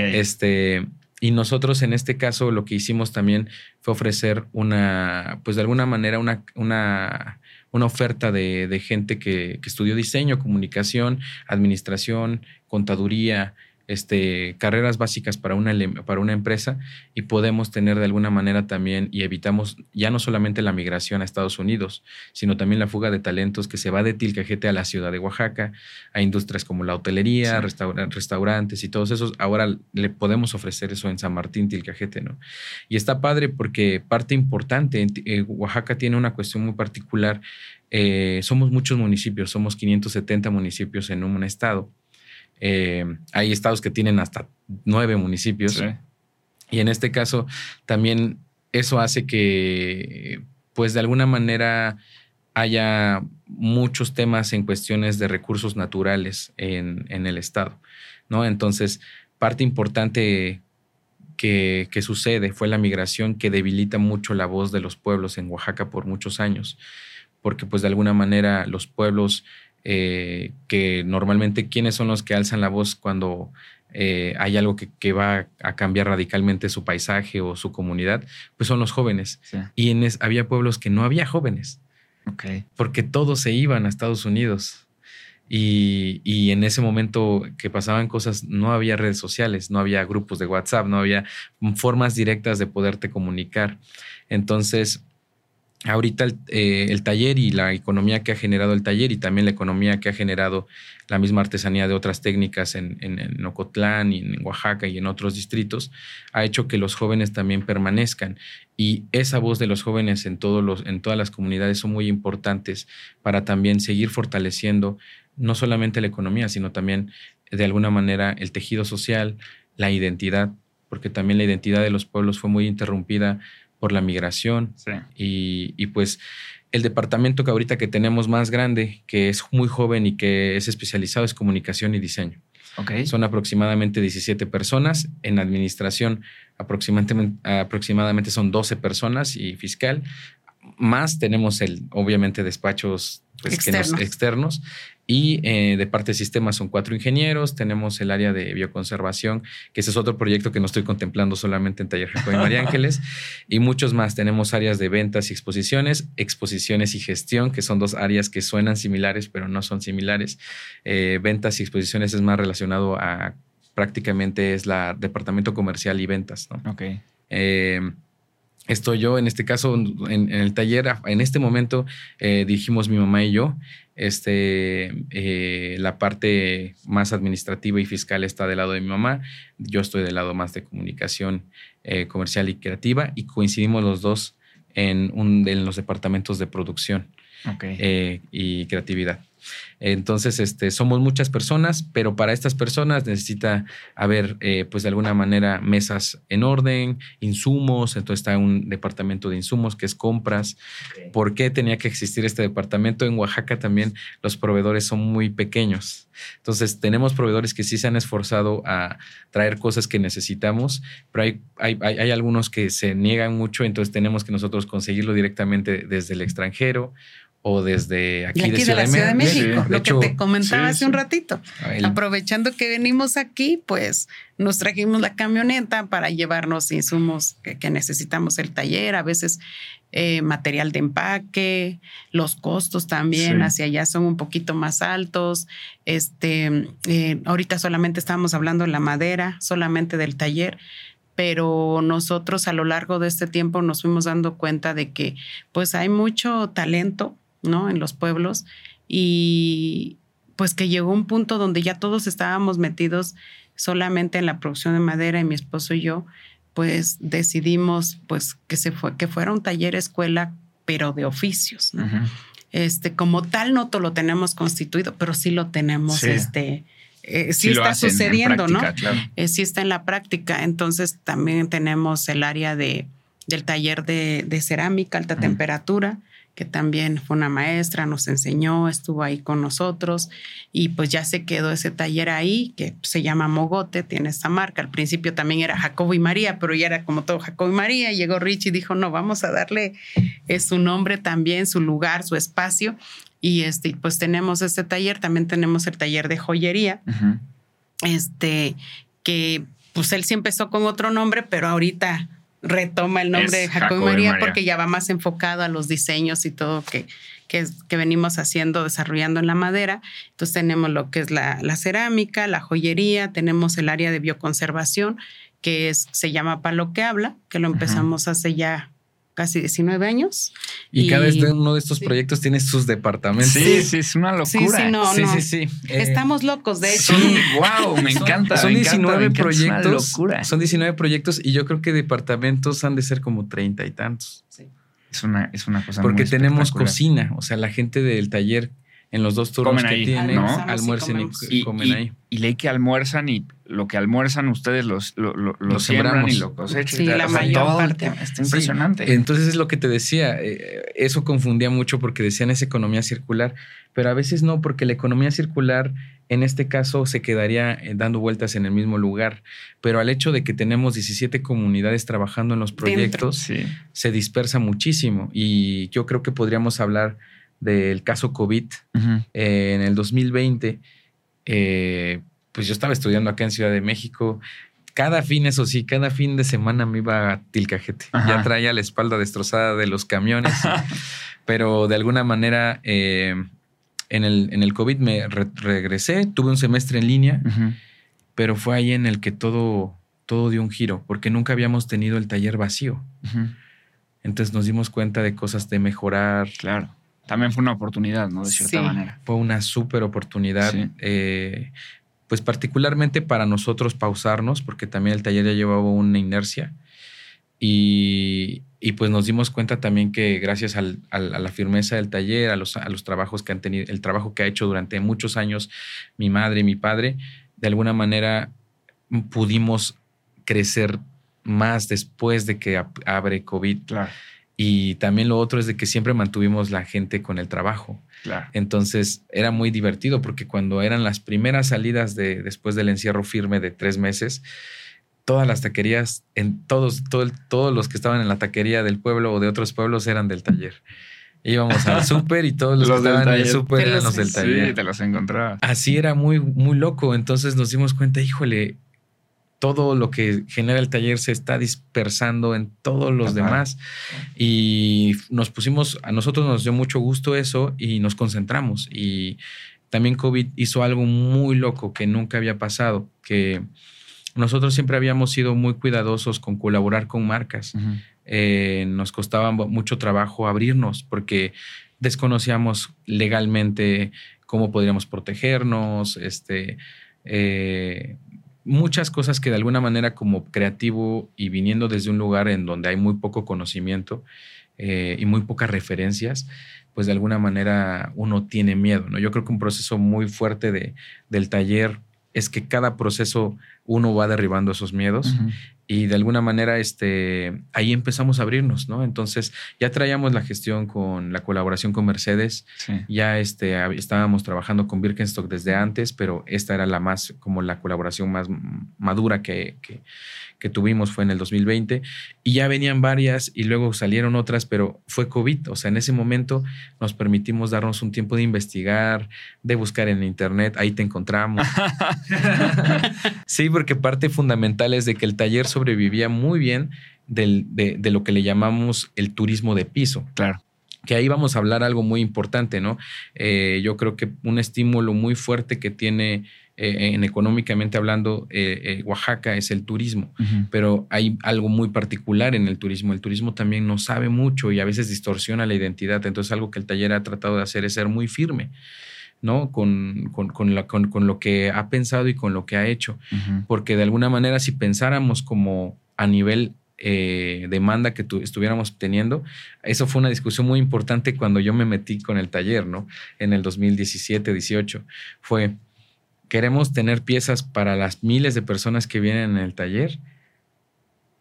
Y nosotros en este caso lo que hicimos también fue ofrecer una oferta de gente que estudió diseño, comunicación, administración, contaduría, carreras básicas para una empresa, y podemos tener de alguna manera también, y evitamos ya no solamente la migración a Estados Unidos, sino también la fuga de talentos que se va de Tilcajete a la ciudad de Oaxaca, a industrias como la hotelería, restaurantes y todos esos. Ahora le podemos ofrecer eso en San Martín Tilcajete, ¿no? Y está padre porque parte importante, Oaxaca tiene una cuestión muy particular. Somos muchos municipios, somos 570 municipios en un estado. Hay estados que tienen hasta 9 municipios. Sí. Y en este caso también eso hace que, pues, de alguna manera haya muchos temas en cuestiones de recursos naturales en el estado, ¿no? Entonces, parte importante que sucede fue la migración, que debilita mucho la voz de los pueblos en Oaxaca por muchos años, porque, pues, de alguna manera los pueblos... que normalmente, ¿quiénes son los que alzan la voz cuando hay algo que va a cambiar radicalmente su paisaje o su comunidad? Pues son los jóvenes. Sí. Y había pueblos que no había jóvenes. Okay. Porque todos se iban a Estados Unidos. Y en ese momento que pasaban cosas, no había redes sociales, no había grupos de WhatsApp, no había formas directas de poderte comunicar. Entonces... ahorita el taller y la economía que ha generado el taller, y también la economía que ha generado la misma artesanía de otras técnicas en Ocotlán y en Oaxaca y en otros distritos, ha hecho que los jóvenes también permanezcan. Y esa voz de los jóvenes en todas las comunidades son muy importantes para también seguir fortaleciendo no solamente la economía, sino también, de alguna manera, el tejido social, la identidad, porque también la identidad de los pueblos fue muy interrumpida por la migración. Sí. Y pues el departamento que ahorita que tenemos más grande, que es muy joven y que es especializado, es comunicación y diseño. Okay. Son aproximadamente 17 personas, en administración aproximadamente son 12 personas, y fiscal, más tenemos obviamente despachos, pues, externos, y de parte de sistemas son 4 ingenieros. Tenemos el área de bioconservación, que ese es otro proyecto que no estoy contemplando solamente en Taller Jacobo y María Ángeles, y muchos más. Tenemos áreas de ventas y exposiciones y gestión, que son 2 áreas que suenan similares pero no son similares. Ventas y exposiciones es más relacionado a, prácticamente es la departamento comercial y ventas, ¿no? Okay. Estoy yo, en este caso, en el taller, en este momento, dirigimos mi mamá y yo. La parte más administrativa y fiscal está del lado de mi mamá. Yo estoy del lado más de comunicación comercial y creativa, y coincidimos los dos en los departamentos de producción. Okay. Y creatividad. Entonces, somos muchas personas, pero para estas personas necesita haber, pues, de alguna manera, mesas en orden, insumos. Entonces está un departamento de insumos que es compras. Okay. ¿Por qué tenía que existir este departamento? En Oaxaca también los proveedores son muy pequeños. Entonces tenemos proveedores que sí se han esforzado a traer cosas que necesitamos, pero hay algunos que se niegan mucho. Entonces tenemos que nosotros conseguirlo directamente desde el extranjero o desde aquí de la Ciudad de México. Sí, lo que te comentaba hace un ratito. Aprovechando que venimos aquí, pues nos trajimos la camioneta para llevarnos insumos que necesitamos el taller, a veces material de empaque. Los costos también hacia allá son un poquito más altos. Ahorita solamente estábamos hablando de la madera, solamente del taller, pero nosotros a lo largo de este tiempo nos fuimos dando cuenta de que, pues, hay mucho talento, ¿no?, en los pueblos, y pues que llegó un punto donde ya todos estábamos metidos solamente en la producción de madera, y mi esposo y yo, pues, decidimos, pues, que fuera un taller escuela, pero de oficios, ¿no? Uh-huh. Como tal no lo tenemos constituido, pero sí lo tenemos, sí está sucediendo, práctica, ¿no? Claro. Sí está en la práctica. Entonces también tenemos el área del taller de cerámica, alta temperatura, que también fue una maestra, nos enseñó, estuvo ahí con nosotros, y pues ya se quedó ese taller ahí, que se llama Mogote, tiene esta marca. Al principio también era Jacobo y María, pero ya era como todo Jacobo y María. Llegó Rich y dijo, no, vamos a darle su nombre también, su lugar, su espacio, y pues tenemos este taller. También tenemos el taller de joyería, uh-huh, que pues él sí empezó con otro nombre, pero ahorita... retoma el nombre de Jacobo y María porque ya va más enfocado a los diseños y todo que venimos haciendo, desarrollando en la madera. Entonces tenemos lo que es la cerámica, la joyería, tenemos el área de bioconservación que se llama Pa' Lo Que Habla, que lo empezamos hace ya casi 19 años. Y cada vez uno de estos proyectos tiene sus departamentos. Sí, sí, es una locura. Sí. Estamos locos, de hecho. Sí, wow, me encanta. Son 19 proyectos. Es una locura. Son 19 proyectos y yo creo que departamentos han de ser como 30 y tantos. Sí. Es una cosa muy espectacular. Porque tenemos cocina, o sea, la gente del taller en los dos turnos comen que ahí, tienen, ¿no? Almuerzan y comen ahí. Y leí que almuerzan y lo que almuerzan ustedes lo siembran y lo cosechan. Sí, la mayor parte. Está impresionante. Sí. Entonces es lo que te decía, eso confundía mucho porque decían es economía circular, pero a veces no, porque la economía circular en este caso se quedaría dando vueltas en el mismo lugar, pero al hecho de que tenemos 17 comunidades trabajando en los proyectos, sí, se dispersa muchísimo y yo creo que podríamos hablar del caso COVID. En el 2020, pues yo estaba estudiando acá en Ciudad de México. Cada fin de semana me iba a Tilcajete. Ya traía la espalda destrozada de los camiones, pero de alguna manera en el COVID me regresé, tuve un semestre en línea, pero fue ahí en el que todo dio un giro, porque nunca habíamos tenido el taller vacío. Entonces nos dimos cuenta de cosas de mejorar. Claro. También fue una oportunidad, ¿no? De cierta manera. Fue una súper oportunidad. Sí. Pues particularmente para nosotros pausarnos, porque también el taller ya llevaba una inercia. Y pues nos dimos cuenta también que gracias a la firmeza del taller, a los trabajos que han tenido, el trabajo que ha hecho durante muchos años mi madre y mi padre, de alguna manera pudimos crecer más después de que abre COVID. Claro. Y también lo otro es de que siempre mantuvimos la gente con el trabajo. Claro. Entonces era muy divertido porque cuando eran las primeras salidas después del encierro firme de 3 meses, todas las taquerías, todos los que estaban en la taquería del pueblo o de otros pueblos eran del taller. Íbamos al súper y todos los que estaban en el súper eran los del taller. Sí, te los encontraba. Así era muy, muy loco. Entonces nos dimos cuenta, híjole, todo lo que genera el taller se está dispersando en todos los demás y a nosotros nos dio mucho gusto eso y nos concentramos. Y también COVID hizo algo muy loco que nunca había pasado, que nosotros siempre habíamos sido muy cuidadosos con colaborar con marcas. Nos costaba mucho trabajo abrirnos porque desconocíamos legalmente cómo podríamos protegernos, muchas cosas que de alguna manera como creativo y viniendo desde un lugar en donde hay muy poco conocimiento y muy pocas referencias, pues de alguna manera uno tiene miedo, ¿no? Yo creo que un proceso muy fuerte del taller es que cada proceso uno va derribando esos miedos y de alguna manera ahí empezamos a abrirnos, ¿no? Entonces ya traíamos la gestión con la colaboración con Mercedes, ya estábamos trabajando con Birkenstock desde antes, pero esta era la colaboración más madura que tuvimos, fue en el 2020 y ya venían varias y luego salieron otras, pero fue COVID, o sea, en ese momento nos permitimos darnos un tiempo de investigar, de buscar en internet, ahí te encontramos. Sí, porque parte fundamental es de que el taller sobrevivía muy bien de lo que le llamamos el turismo de piso. Claro. Que ahí vamos a hablar algo muy importante, ¿no? Yo creo que un estímulo muy fuerte que tiene económicamente hablando Oaxaca es el turismo, pero hay algo muy particular en el turismo. El turismo también no sabe mucho y a veces distorsiona la identidad. Entonces algo que el taller ha tratado de hacer es ser muy firme, ¿no? Con lo que ha pensado y con lo que ha hecho. Porque de alguna manera, si pensáramos como a nivel demanda que estuviéramos teniendo, eso fue una discusión muy importante cuando yo me metí con el taller, ¿no? En el 2017-18. Fue, ¿queremos tener piezas para las miles de personas que vienen en el taller?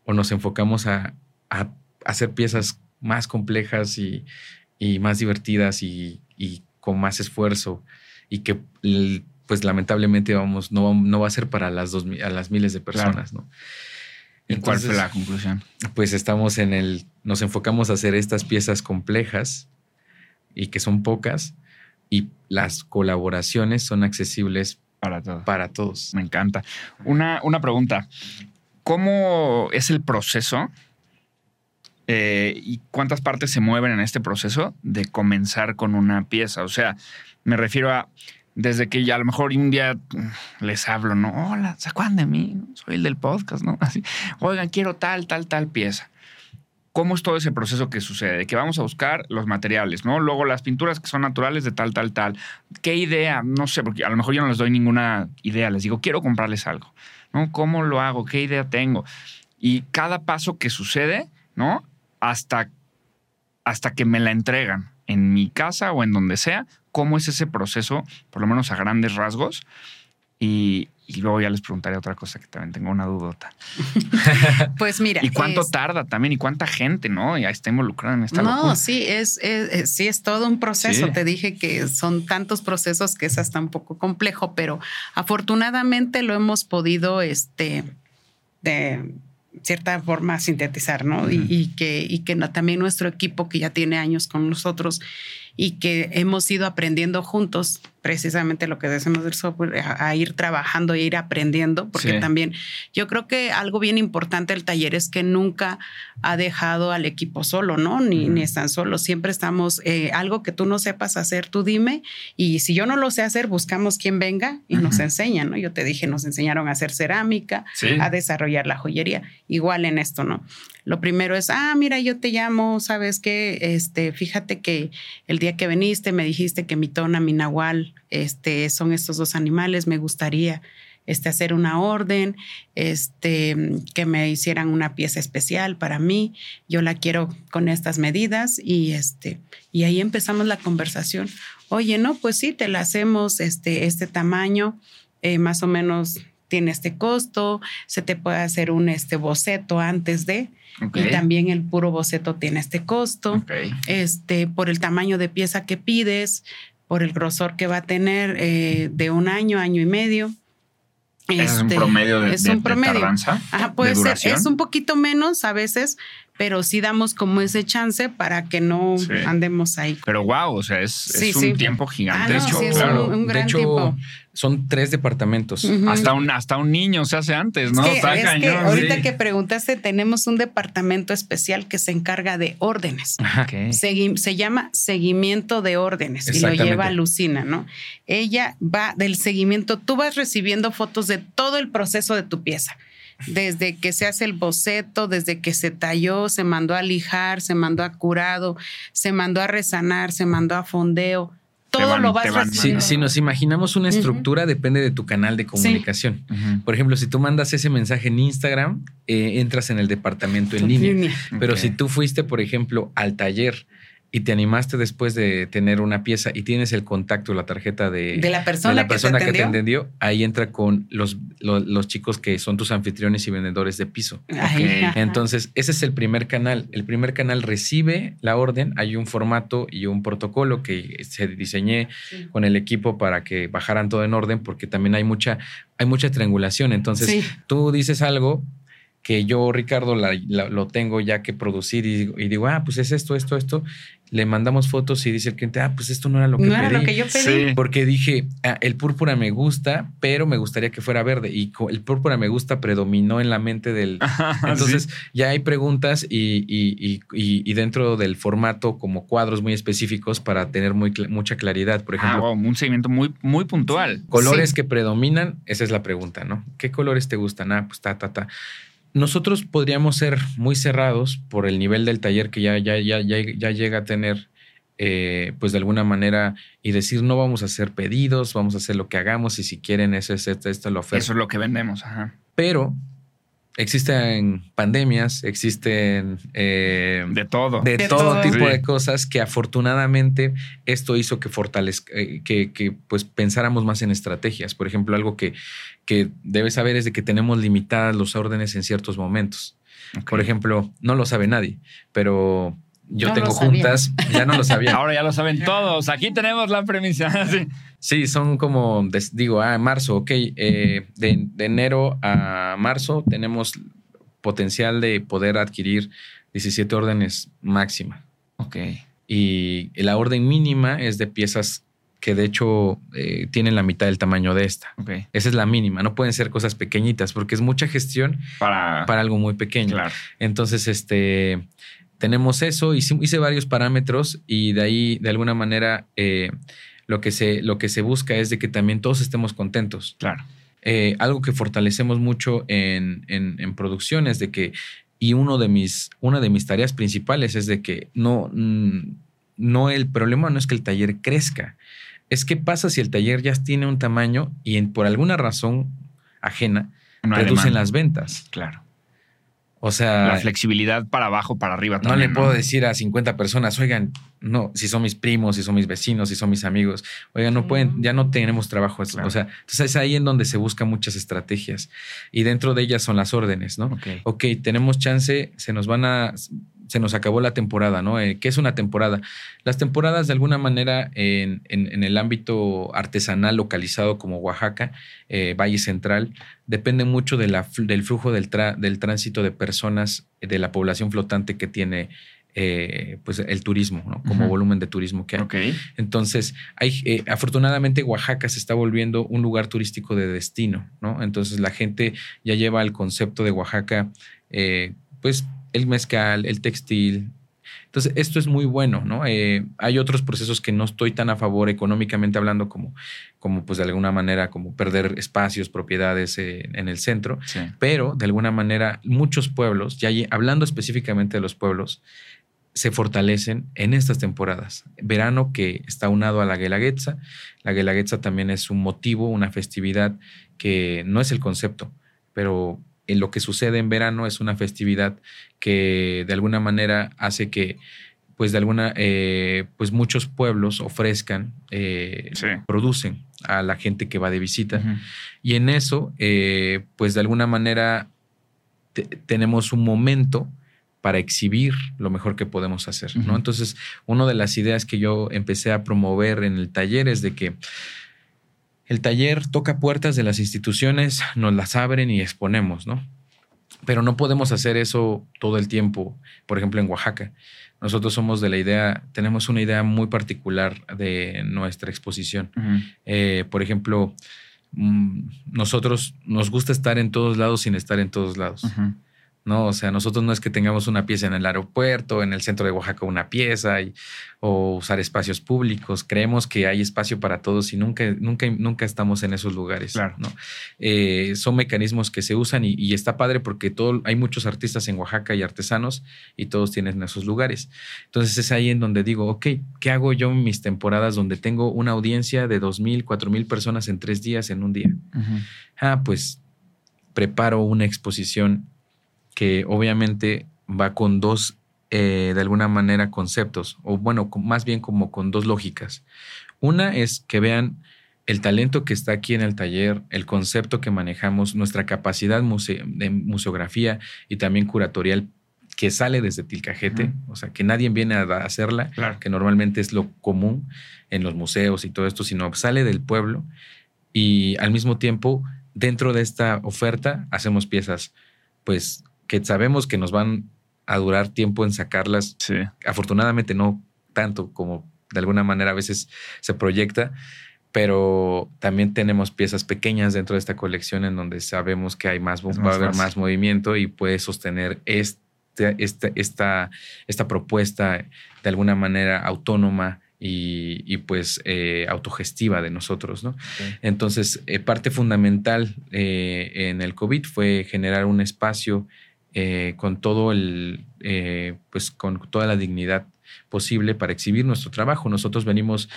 ¿O nos enfocamos a hacer piezas más complejas y más divertidas y con más esfuerzo y que pues lamentablemente no va a ser para a las miles de personas, claro, ¿no? ¿Y cuál fue la conclusión? Pues estamos nos enfocamos a hacer estas piezas complejas y que son pocas y las colaboraciones son accesibles para todos. Me encanta. Una pregunta. ¿Cómo es el proceso y cuántas partes se mueven en este proceso de comenzar con una pieza. O sea, me refiero a desde que ya a lo mejor un día les hablo, ¿no? Hola, ¿se acuerdan de mí? Soy el del podcast, ¿no? Así, oigan, quiero tal pieza. ¿Cómo es todo ese proceso que sucede? Que vamos a buscar los materiales, ¿no? Luego las pinturas que son naturales de tal. ¿Qué idea? No sé, porque a lo mejor yo no les doy ninguna idea. Les digo, quiero comprarles algo, ¿no? ¿Cómo lo hago? ¿Qué idea tengo? Y cada paso que sucede, ¿no? Hasta que me la entregan en mi casa o en donde sea. ¿Cómo es ese proceso? Por lo menos a grandes rasgos. Y luego ya les preguntaré otra cosa que también tengo una dudota. Pues mira. ¿Y cuánto tarda también? ¿Y cuánta gente, no? Ya está involucrada en esta locura. No, sí, es todo un proceso. Sí. Te dije que son tantos procesos que es hasta un poco complejo, pero afortunadamente lo hemos podido, de cierta forma, sintetizar, ¿no? Uh-huh. Y que también nuestro equipo, que ya tiene años con nosotros, y que hemos ido aprendiendo juntos, precisamente lo que decimos del software, a ir trabajando e ir aprendiendo, porque también yo creo que algo bien importante del taller es que nunca ha dejado al equipo solo, ¿no? Ni están solos, siempre estamos, algo que tú no sepas hacer, tú dime, y si yo no lo sé hacer, buscamos quien venga y nos enseña, ¿no? Yo te dije, nos enseñaron a hacer cerámica, a desarrollar la joyería, igual en esto, ¿no? Lo primero es, mira, yo te llamo, ¿sabes qué? Fíjate que el día que viniste me dijiste que mi tona, mi nahual, son estos dos animales, me gustaría hacer una orden, que me hicieran una pieza especial para mí, yo la quiero con estas medidas, y ahí empezamos la conversación. Oye, no, pues sí, te la hacemos este tamaño, más o menos tiene este costo, se te puede hacer un boceto antes de... Okay. Y también el puro boceto tiene este costo, por el tamaño de pieza que pides, por el grosor que va a tener, de un año, año y medio. ¿Es un promedio de tardanza? Ajá, puede ser, es un poquito menos a veces, pero sí damos como ese chance para que no andemos ahí. Pero wow, o sea, es un tiempo gigantesco. No, sí, claro. Es un gran tiempo. Son 3 departamentos. Uh-huh. Hasta un niño se hace antes, ¿no? Ahorita que preguntaste, tenemos un departamento especial que se encarga de órdenes. Okay. Se llama seguimiento de órdenes y lo lleva Lucina, ¿no? Ella va del seguimiento. Tú vas recibiendo fotos de todo el proceso de tu pieza. Desde que se hace el boceto, desde que se talló, se mandó a lijar, se mandó a curado, se mandó a resanar, se mandó a fondeo. Todo lo vas recibiendo. Si nos imaginamos una estructura, depende de tu canal de comunicación. Uh-huh. Por ejemplo, si tú mandas ese mensaje en Instagram, entras en el departamento en línea. Pero si tú fuiste, por ejemplo, al taller y te animaste después de tener una pieza y tienes el contacto, la tarjeta de la persona que te entendió, ahí entra con los chicos que son tus anfitriones y vendedores de piso. Entonces, ese es el primer canal. El primer canal recibe la orden. Hay un formato y un protocolo que se diseñé con el equipo para que bajaran todo en orden, porque también hay mucha triangulación. Entonces, tú dices algo que yo, Ricardo, lo tengo ya que producir y digo, pues es esto. Le mandamos fotos y dice el cliente, pues esto no era lo que pedí. No era lo que yo pedí. Sí. Porque dije, el púrpura me gusta, pero me gustaría que fuera verde. Y el púrpura me gusta predominó en la mente del... Entonces ya hay preguntas y dentro del formato como cuadros muy específicos para tener mucha claridad. Por ejemplo... un seguimiento muy, muy puntual. Colores que predominan, esa es la pregunta, ¿no? ¿Qué colores te gustan? Pues ta. Nosotros podríamos ser muy cerrados por el nivel del taller que ya llega a tener, pues de alguna manera, y decir, no vamos a hacer pedidos, vamos a hacer lo que hagamos y si quieren eso es esta la oferta. Eso es lo que vendemos. Ajá. Pero existen pandemias, existen... De todo tipo de cosas que afortunadamente esto hizo que fortalezca, que pensáramos más en estrategias. Por ejemplo, algo que debes saber es de que tenemos limitadas los órdenes en ciertos momentos. Okay. Por ejemplo, no lo sabe nadie, pero... Yo tengo juntas, ya no lo sabía. Ahora ya lo saben todos. Aquí tenemos la premisa. Sí, son como, digo, marzo, ok. De enero a marzo tenemos potencial de poder adquirir 17 órdenes máxima. Ok. Y la orden mínima es de piezas que de hecho tienen la mitad del tamaño de esta. Okay. Esa es la mínima. No pueden ser cosas pequeñitas porque es mucha gestión para algo muy pequeño. Claro. Entonces, Tenemos eso, hice varios parámetros y de ahí, de alguna manera, lo que se busca es de que también todos estemos contentos. Claro. Algo que fortalecemos mucho en producciones, de que, y una de mis tareas principales es de que no el problema no es que el taller crezca, es qué pasa si el taller ya tiene un tamaño y por alguna razón ajena no reducen las ventas. Claro. O sea, la flexibilidad para abajo, para arriba también. No le puedo decir a 50 personas, oigan, no, si son mis primos, si son mis vecinos, si son mis amigos, oigan, no pueden, ya no tenemos trabajo. Claro. O sea, entonces es ahí en donde se buscan muchas estrategias y dentro de ellas son las órdenes, ¿no? Ok, tenemos chance, se nos acabó la temporada, ¿no? ¿Qué es una temporada? Las temporadas, de alguna manera, en el ámbito artesanal localizado como Oaxaca, Valle Central, depende mucho del flujo del tránsito de personas, de la población flotante que tiene pues el turismo, ¿no? Como volumen de turismo que hay. Okay. Entonces, afortunadamente Oaxaca se está volviendo un lugar turístico de destino, ¿no? Entonces la gente ya lleva el concepto de Oaxaca, pues, el mezcal, el textil. Entonces, esto es muy bueno, ¿no? Hay otros procesos que no estoy tan a favor económicamente hablando, como pues de alguna manera, como perder espacios, propiedades en el centro. Sí. Pero de alguna manera, muchos pueblos, ya hablando específicamente de los pueblos, se fortalecen en estas temporadas. Verano, que está unado a la Guelaguetza. La Guelaguetza también es un motivo, una festividad que no es el concepto, pero en lo que sucede en verano es una festividad que de alguna manera hace que, pues pues muchos pueblos ofrezcan, producen a la gente que va de visita. Uh-huh. Y en eso, pues de alguna manera tenemos un momento para exhibir lo mejor que podemos hacer, uh-huh, ¿no? Entonces, una de las ideas que yo empecé a promover en el taller es de que el taller toca puertas de las instituciones, nos las abren y exponemos, ¿no? Pero no podemos hacer eso todo el tiempo. Por ejemplo, en Oaxaca, nosotros somos de la idea, tenemos una idea muy particular de nuestra exposición. Uh-huh. Por ejemplo, nosotros nos gusta estar en todos lados sin estar en todos lados. Uh-huh. No, o sea, nosotros no es que tengamos una pieza en el aeropuerto, en el centro de Oaxaca una pieza, o usar espacios públicos. Creemos que hay espacio para todos y nunca estamos en esos lugares. Claro. ¿No? Son mecanismos que se usan y está padre porque hay muchos artistas en Oaxaca y artesanos y todos tienen esos lugares. Entonces es ahí en donde digo, ok, ¿qué hago yo en mis temporadas donde tengo una audiencia de 2,000, 4,000 personas en 3 días, en un día? Uh-huh. Pues preparo una exposición que obviamente va con dos, de alguna manera, conceptos, o bueno, más bien como con dos lógicas. Una es que vean el talento que está aquí en el taller, el concepto que manejamos, nuestra capacidad de museografía y también curatorial que sale desde Tilcajete, uh-huh, o sea, que nadie viene a hacerla, claro, que normalmente es lo común en los museos y todo esto, sino sale del pueblo y al mismo tiempo, dentro de esta oferta, hacemos piezas, pues, que sabemos que nos van a durar tiempo en sacarlas. Sí. Afortunadamente no tanto como de alguna manera a veces se proyecta, pero también tenemos piezas pequeñas dentro de esta colección en donde sabemos que hay va a haber más movimiento y puede sostener esta propuesta de alguna manera autónoma y pues autogestiva de nosotros, ¿no? Okay. Entonces, parte fundamental en el COVID fue generar un espacio con todo pues con toda la dignidad posible para exhibir nuestro trabajo. Nosotros venimos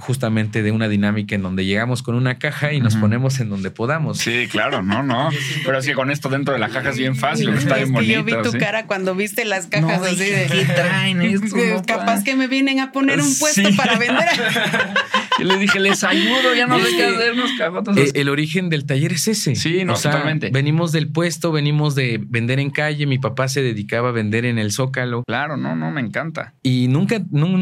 justamente de una dinámica en donde llegamos con una caja y nos ponemos en donde podamos. Sí, claro, no. Pero sí, con esto dentro de la caja es bien fácil, está bien bonito. Yo vi tu cara cuando viste las cajas, así de ¿qué traen esto? Capaz que me vienen a poner un puesto para vender. Yo les dije, les ayudo, ya no sé qué hacernos cajotas. El origen del taller es ese. Sí, no, o sea, totalmente. Venimos del puesto, venimos de vender en calle. Mi papá se dedicaba a vender en el Zócalo. Claro, no, me encanta. Y no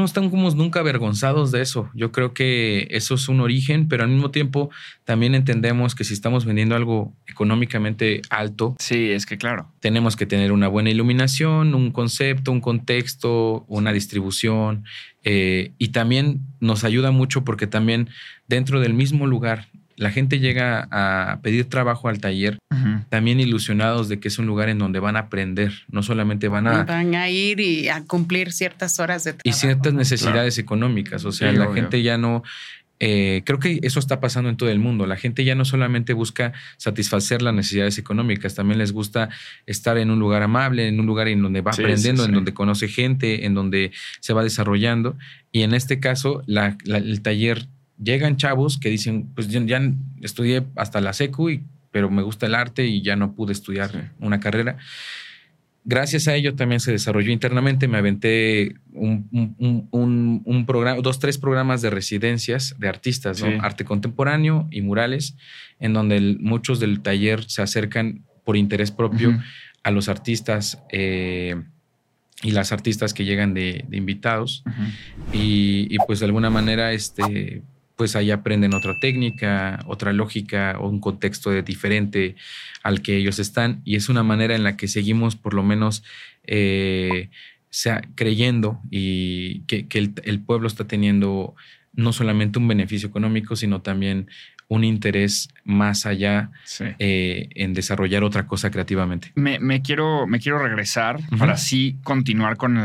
estamos nunca avergonzados de eso. Yo creo que eso es un origen, pero al mismo tiempo también entendemos que si estamos vendiendo algo económicamente alto. Sí, es que claro. Tenemos que tener una buena iluminación, un concepto, un contexto, una distribución. Y también nos ayuda mucho porque también dentro del mismo lugar la gente llega a pedir trabajo al taller, uh-huh, también ilusionados de que es un lugar en donde van a aprender. No solamente van a ir y a cumplir ciertas horas de trabajo. Y ciertas necesidades, claro, económicas. O sea, sí, la obvio. Gente ya no... creo que eso está pasando en todo el mundo. La gente ya no solamente busca satisfacer las necesidades económicas, también les gusta estar en un lugar amable, en un lugar en donde va aprendiendo, en donde conoce gente, en donde se va desarrollando. Y en este caso, el taller, llegan chavos que dicen, pues ya estudié hasta la secu, pero me gusta el arte y ya no pude estudiar una carrera. Gracias a ello también se desarrolló internamente. Me aventé un programa, 2, 3 programas de residencias de artistas, ¿no? Sí. Arte contemporáneo y murales, en donde muchos del taller se acercan por interés propio, uh-huh, a los artistas y las artistas que llegan de invitados. Uh-huh. Y pues de alguna manera pues ahí aprenden otra técnica, otra lógica o un contexto diferente al que ellos están. Y es una manera en la que seguimos por lo menos creyendo y que el pueblo está teniendo no solamente un beneficio económico, sino también un interés más allá, en desarrollar otra cosa creativamente. Me quiero regresar, uh-huh, para así continuar con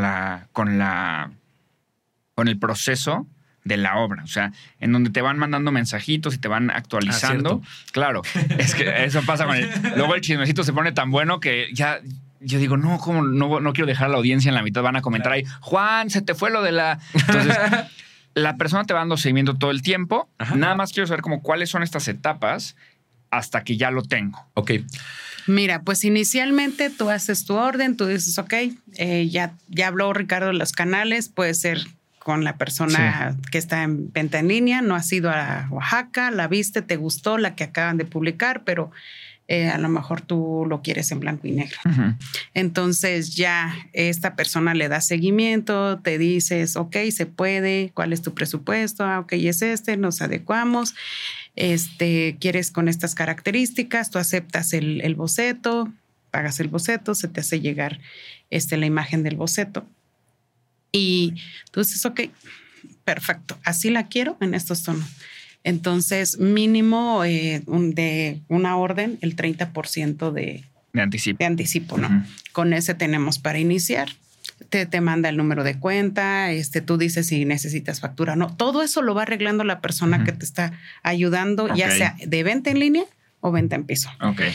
el proceso de la obra, o sea, en donde te van mandando mensajitos y te van actualizando. Claro, es que eso pasa con luego el chismecito se pone tan bueno que ya yo digo, no, ¿cómo? No quiero dejar a la audiencia en la mitad, van a comentar ahí, Juan, se te fue lo de la... Entonces, la persona te va dando seguimiento todo el tiempo. Ajá. Nada más quiero saber como cuáles son estas etapas hasta que ya lo tengo. Ok. Mira, pues inicialmente tú haces tu orden, tú dices, ok, ya habló Ricardo de los canales, puede ser con la persona que está en venta en línea, no has ido a Oaxaca, la viste, te gustó la que acaban de publicar, pero a lo mejor tú lo quieres en blanco y negro. Uh-huh. Entonces ya esta persona le da seguimiento, te dices, ok, se puede, ¿cuál es tu presupuesto? Ah, ok, es nos adecuamos, quieres con estas características, tú aceptas el boceto, pagas el boceto, se te hace llegar la imagen del boceto. Y tú dices, ok, perfecto, así la quiero en estos tonos. Entonces, mínimo de una orden, el 30% de anticipo. De anticipo, ¿no? Uh-huh. Con ese tenemos para iniciar. Te manda el número de cuenta, tú dices si necesitas factura o no. Todo eso lo va arreglando la persona, uh-huh, que te está ayudando, okay, ya sea de venta en línea o venta en piso. Okay.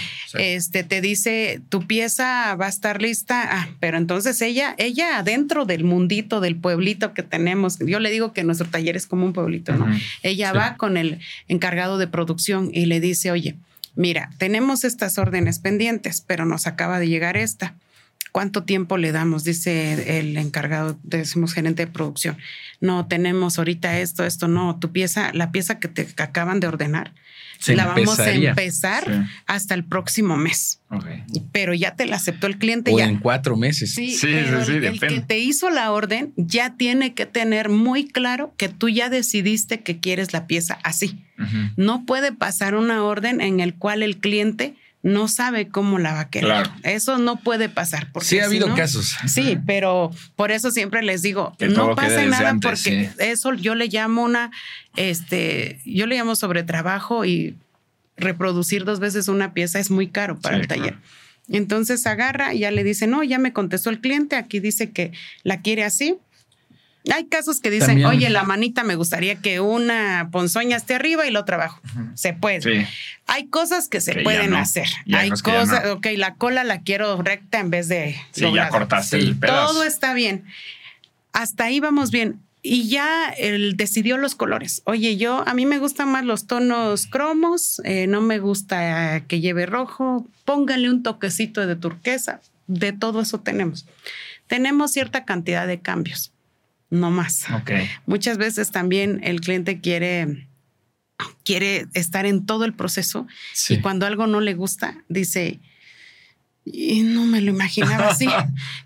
Te dice, tu pieza va a estar lista, pero entonces ella adentro del mundito, del pueblito que tenemos, yo le digo que nuestro taller es como un pueblito, ¿no? Uh-huh. Ella va con el encargado de producción y le dice, oye, mira, tenemos estas órdenes pendientes, pero nos acaba de llegar esta. ¿Cuánto tiempo le damos? Dice el encargado, decimos gerente de producción. No, tenemos ahorita esto, no. Tu pieza, la pieza que te acaban de ordenar, la vamos a empezar hasta el próximo mes. Okay. Pero ya te la aceptó el cliente. O ya en 4 meses. Sí, pero sí, el que te hizo la orden ya tiene que tener muy claro que tú ya decidiste que quieres la pieza así. Uh-huh. No puede pasar una orden en el cual el cliente no sabe cómo la va a querer. Claro. Eso no puede pasar. Porque sí ha habido casos. Sí, pero por eso siempre les digo, que no pasa nada antes, porque eso yo le llamo yo le llamo sobretrabajo, y reproducir 2 veces una pieza es muy caro para el taller. Claro. Entonces agarra y ya le dice, no, ya me contestó el cliente, aquí dice que la quiere así. Hay casos que dicen, también, oye, la manita me gustaría que una ponzoña esté arriba y la otra abajo. Uh-huh. Se puede. Sí. Hay cosas que se pueden hacer. Hay cosas, ok, la cola la quiero recta en vez de... Sí, doblada. Ya cortaste el pedazo. Todo está bien. Hasta ahí vamos bien. Y ya él decidió los colores. Oye, a mí me gustan más los tonos cromos, no me gusta que lleve rojo, póngale un toquecito de turquesa. De todo eso tenemos. Tenemos cierta cantidad de cambios. No más. Okay. Muchas veces también el cliente quiere estar en todo el proceso, y cuando algo no le gusta, dice, y no me lo imaginaba así.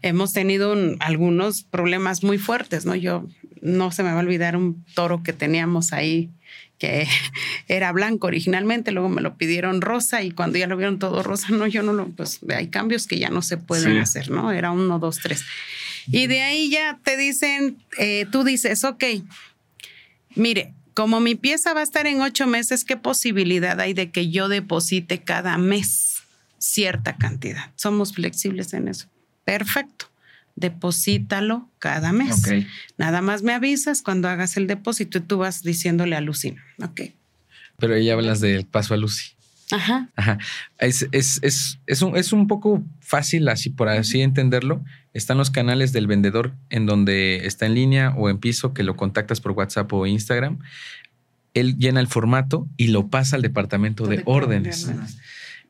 Hemos tenido algunos problemas muy fuertes, ¿no? Yo no se me va a olvidar un toro que teníamos ahí que era blanco originalmente, luego me lo pidieron rosa, y cuando ya lo vieron todo rosa, pues hay cambios que ya no se pueden hacer, ¿no? Era 1, 2, 3. Y de ahí ya te dicen, tú dices, ok, mire, como mi pieza va a estar en 8 meses, ¿qué posibilidad hay de que yo deposite cada mes cierta cantidad? Somos flexibles en eso. Perfecto. Deposítalo cada mes. Okay. Nada más me avisas cuando hagas el depósito y tú vas diciéndole a Lucina. Okay. Pero ahí hablas del paso a Lucy. Ajá. Ajá. Es un poco fácil así, por así entenderlo. Están los canales del vendedor en donde está en línea o en piso, que lo contactas por WhatsApp o Instagram. Él llena el formato y lo pasa al departamento de órdenes.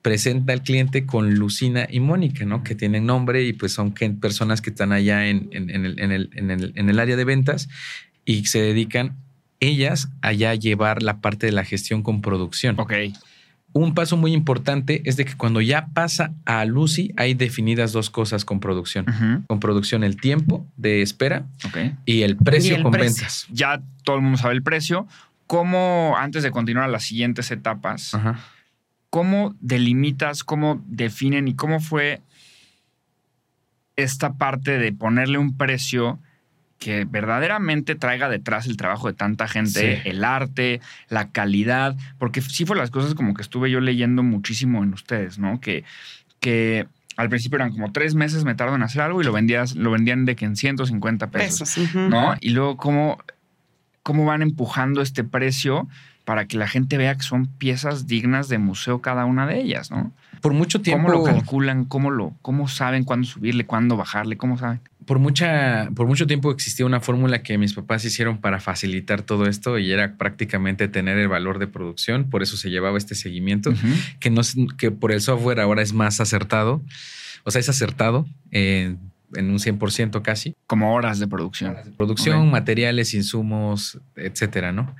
Presenta al cliente con Lucina y Mónica, ¿no? Que tienen nombre y pues son personas que están allá en el área de ventas y se dedican ellas allá a llevar la parte de la gestión con producción. Ok. Un paso muy importante es de que cuando ya pasa a Lucy, hay definidas 2 cosas con producción. Uh-huh. Con producción, el tiempo de espera, okay, y el precio, y el con precio. Ventas. Ya todo el mundo sabe el precio. ¿Cómo, antes de continuar a las siguientes etapas, uh-huh, cómo delimitas, cómo definen y cómo fue esta parte de ponerle un precio que verdaderamente traiga detrás el trabajo de tanta gente, sí, el arte, la calidad? Porque sí fue las cosas como que estuve yo leyendo muchísimo en ustedes, ¿no? Que al principio eran como 3 meses me tardo en hacer algo y lo vendían de que en 150 pesos, uh-huh, ¿no? Y luego cómo van empujando este precio para que la gente vea que son piezas dignas de museo cada una de ellas, ¿no? Por mucho tiempo... ¿Cómo lo calculan? ¿Cómo saben cuándo subirle, cuándo bajarle? ¿Cómo saben? Por mucho tiempo existía una fórmula que mis papás hicieron para facilitar todo esto y era prácticamente tener el valor de producción. Por eso se llevaba este seguimiento, uh-huh, que por el software ahora es más acertado. O sea, es acertado en un 100% casi. Como horas de producción. Horas de producción, okay, materiales, insumos, etcétera, ¿no?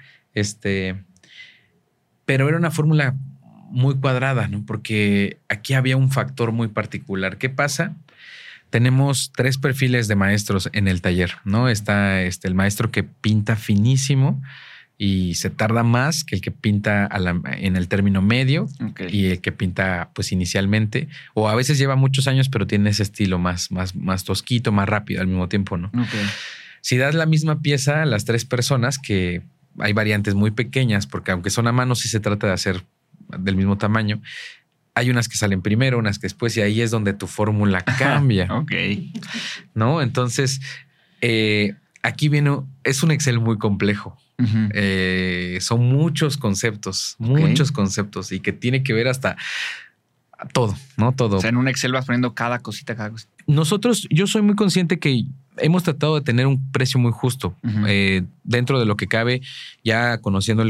Pero era una fórmula muy cuadrada, ¿no? Porque aquí había un factor muy particular. ¿Qué pasa? Tenemos 3 perfiles de maestros en el taller, ¿no? Está el maestro que pinta finísimo y se tarda más que el que pinta en el término medio, okay, y el que pinta pues inicialmente, o a veces lleva muchos años pero tiene ese estilo más tosquito, más rápido al mismo tiempo, ¿no? Okay. Si das la misma pieza a las 3 personas, que hay variantes muy pequeñas porque aunque son a mano sí se trata de hacer del mismo tamaño, hay unas que salen primero, unas que después, y ahí es donde tu fórmula cambia. Ok. ¿No? Entonces, aquí viene... Es un Excel muy complejo. Uh-huh. Son muchos conceptos y que tiene que ver hasta... Todo, ¿no? Todo. O sea, en un Excel vas poniendo cada cosita. Nosotros, yo soy muy consciente que hemos tratado de tener un precio muy justo, uh-huh, dentro de lo que cabe, ya conociendo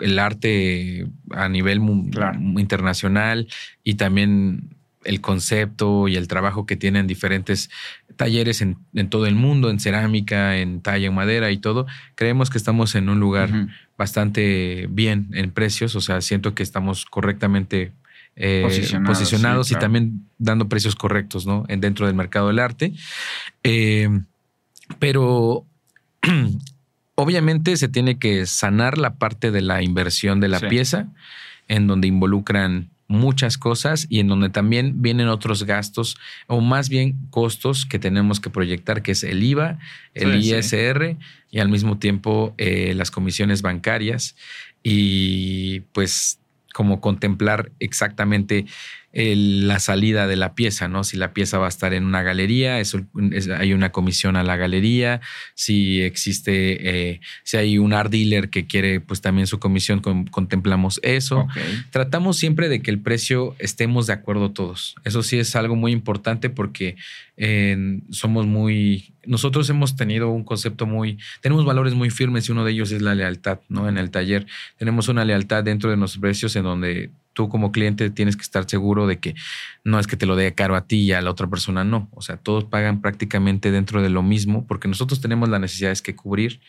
el arte a nivel, claro, internacional y también el concepto y el trabajo que tienen diferentes talleres en todo el mundo, en cerámica, en talla, en madera y todo. Creemos que estamos en un lugar, uh-huh, bastante bien en precios. O sea, siento que estamos correctamente posicionados, sí, claro, y también dando precios correctos, ¿no? Dentro del mercado del arte. Pero obviamente se tiene que sanar la parte de la inversión de la, sí, pieza, en donde involucran muchas cosas y en donde también vienen otros gastos, o más bien costos que tenemos que proyectar, que es el IVA, el, sí, ISR, sí, y al mismo tiempo las comisiones bancarias, y pues como contemplar exactamente la salida de la pieza, ¿no? Si la pieza va a estar en una galería, hay una comisión a la galería. Si existe, si hay un art dealer que quiere, pues también su comisión, contemplamos eso. Okay. Tratamos siempre de que el precio estemos de acuerdo todos. Eso sí es algo muy importante porque nosotros hemos tenido un concepto tenemos valores muy firmes y uno de ellos es la lealtad, ¿no? En el taller tenemos una lealtad dentro de nuestros precios en donde tú como cliente tienes que estar seguro de que no es que te lo dé caro a ti y a la otra persona no. O sea, todos pagan prácticamente dentro de lo mismo porque nosotros tenemos las necesidades que cubrir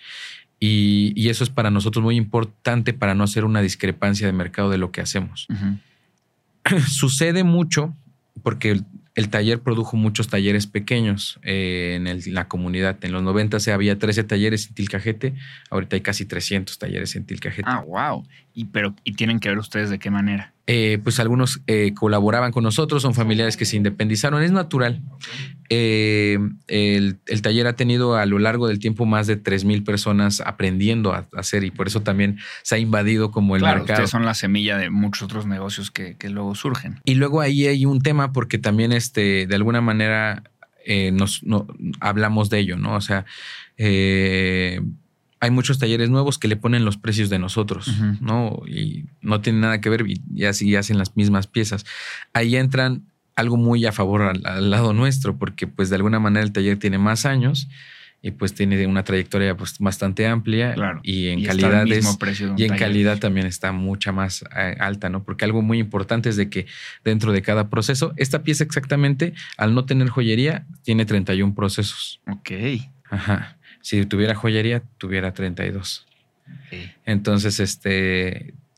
y eso es para nosotros muy importante para no hacer una discrepancia de mercado de lo que hacemos. Uh-huh. Sucede mucho porque el taller produjo muchos talleres pequeños en la comunidad. En los 90 había 13 talleres en Tilcajete. Ahorita hay casi 300 talleres en Tilcajete. Ah, wow. Y tienen que ver ustedes de qué manera. Pues algunos colaboraban con nosotros, son familiares que se independizaron. Es natural. El taller ha tenido a lo largo del tiempo más de 3,000 personas aprendiendo a hacer, y por eso también se ha invadido como el mercado. Ustedes son la semilla de muchos otros negocios que luego surgen. Y luego ahí hay un tema porque también de alguna manera hablamos de ello, ¿no? O sea, hay muchos talleres nuevos que le ponen los precios de nosotros, uh-huh, ¿no? Y no tienen nada que ver y así hacen las mismas piezas. Ahí entran algo muy a favor al lado nuestro, porque pues de alguna manera el taller tiene más años y pues tiene una trayectoria pues bastante amplia, claro, y en calidad también está mucha más alta, ¿no? Porque algo muy importante es de que dentro de cada proceso, esta pieza exactamente, al no tener joyería, tiene 31 procesos. Ok. Ajá. Si tuviera joyería, tuviera 32. Okay. Entonces,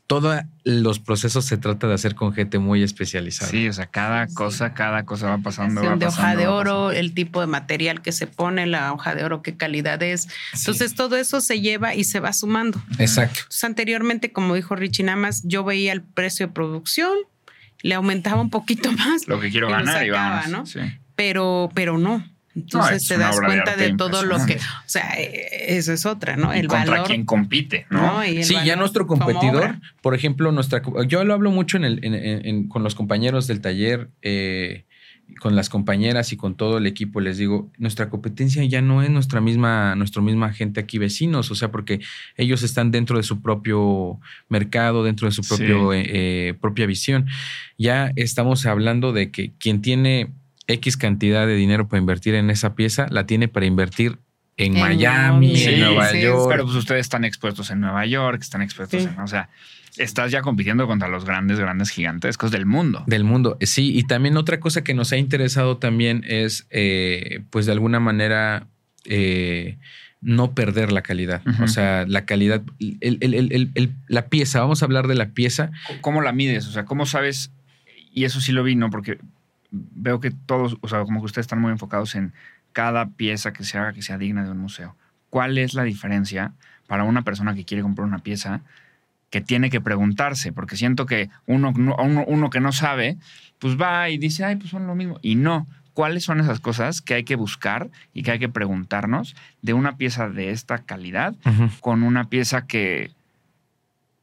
todos los procesos se trata de hacer con gente muy especializada. Sí, o sea, cada cosa va pasando. La va de pasando, hoja de oro, el tipo de material que se pone, la hoja de oro, qué calidad es. Entonces, todo eso se lleva y se va sumando. Exacto. Entonces, anteriormente, como dijo Richie, nada más yo veía el precio de producción, le aumentaba un poquito más. Lo que quiero ganar y vamos. ¿No? Sí. Pero no. Entonces te das cuenta de todo lo que... O sea, eso es otra, ¿no? El valor. Contra quien compite, ¿no? Sí, ya nuestro competidor, por ejemplo, yo lo hablo mucho con los compañeros del taller, con las compañeras y con todo el equipo. Les digo, nuestra competencia ya no es nuestra misma gente aquí vecinos, o sea, porque ellos están dentro de su propio mercado, dentro de su propia visión. Ya estamos hablando de que quien tiene X cantidad de dinero para invertir en esa pieza, la tiene para invertir en Miami, en Nueva York. Pero pues ustedes están expuestos en Nueva York, están expuestos en... O sea, estás ya compitiendo contra los grandes gigantescos del mundo. Del mundo, sí. Y también otra cosa que nos ha interesado también es, pues de alguna manera, no perder la calidad. Uh-huh. O sea, la calidad, la pieza, vamos a hablar de la pieza. ¿Cómo la mides? O sea, ¿cómo sabes? Y eso sí lo vi, ¿no? Porque veo que todos, o sea, como que ustedes están muy enfocados en cada pieza que se haga que sea digna de un museo. ¿Cuál es la diferencia para una persona que quiere comprar una pieza que tiene que preguntarse? Porque siento que uno que no sabe, pues va y dice, ay, pues son lo mismo. Y no. ¿Cuáles son esas cosas que hay que buscar y que hay que preguntarnos de una pieza de esta calidad, uh-huh, con una pieza que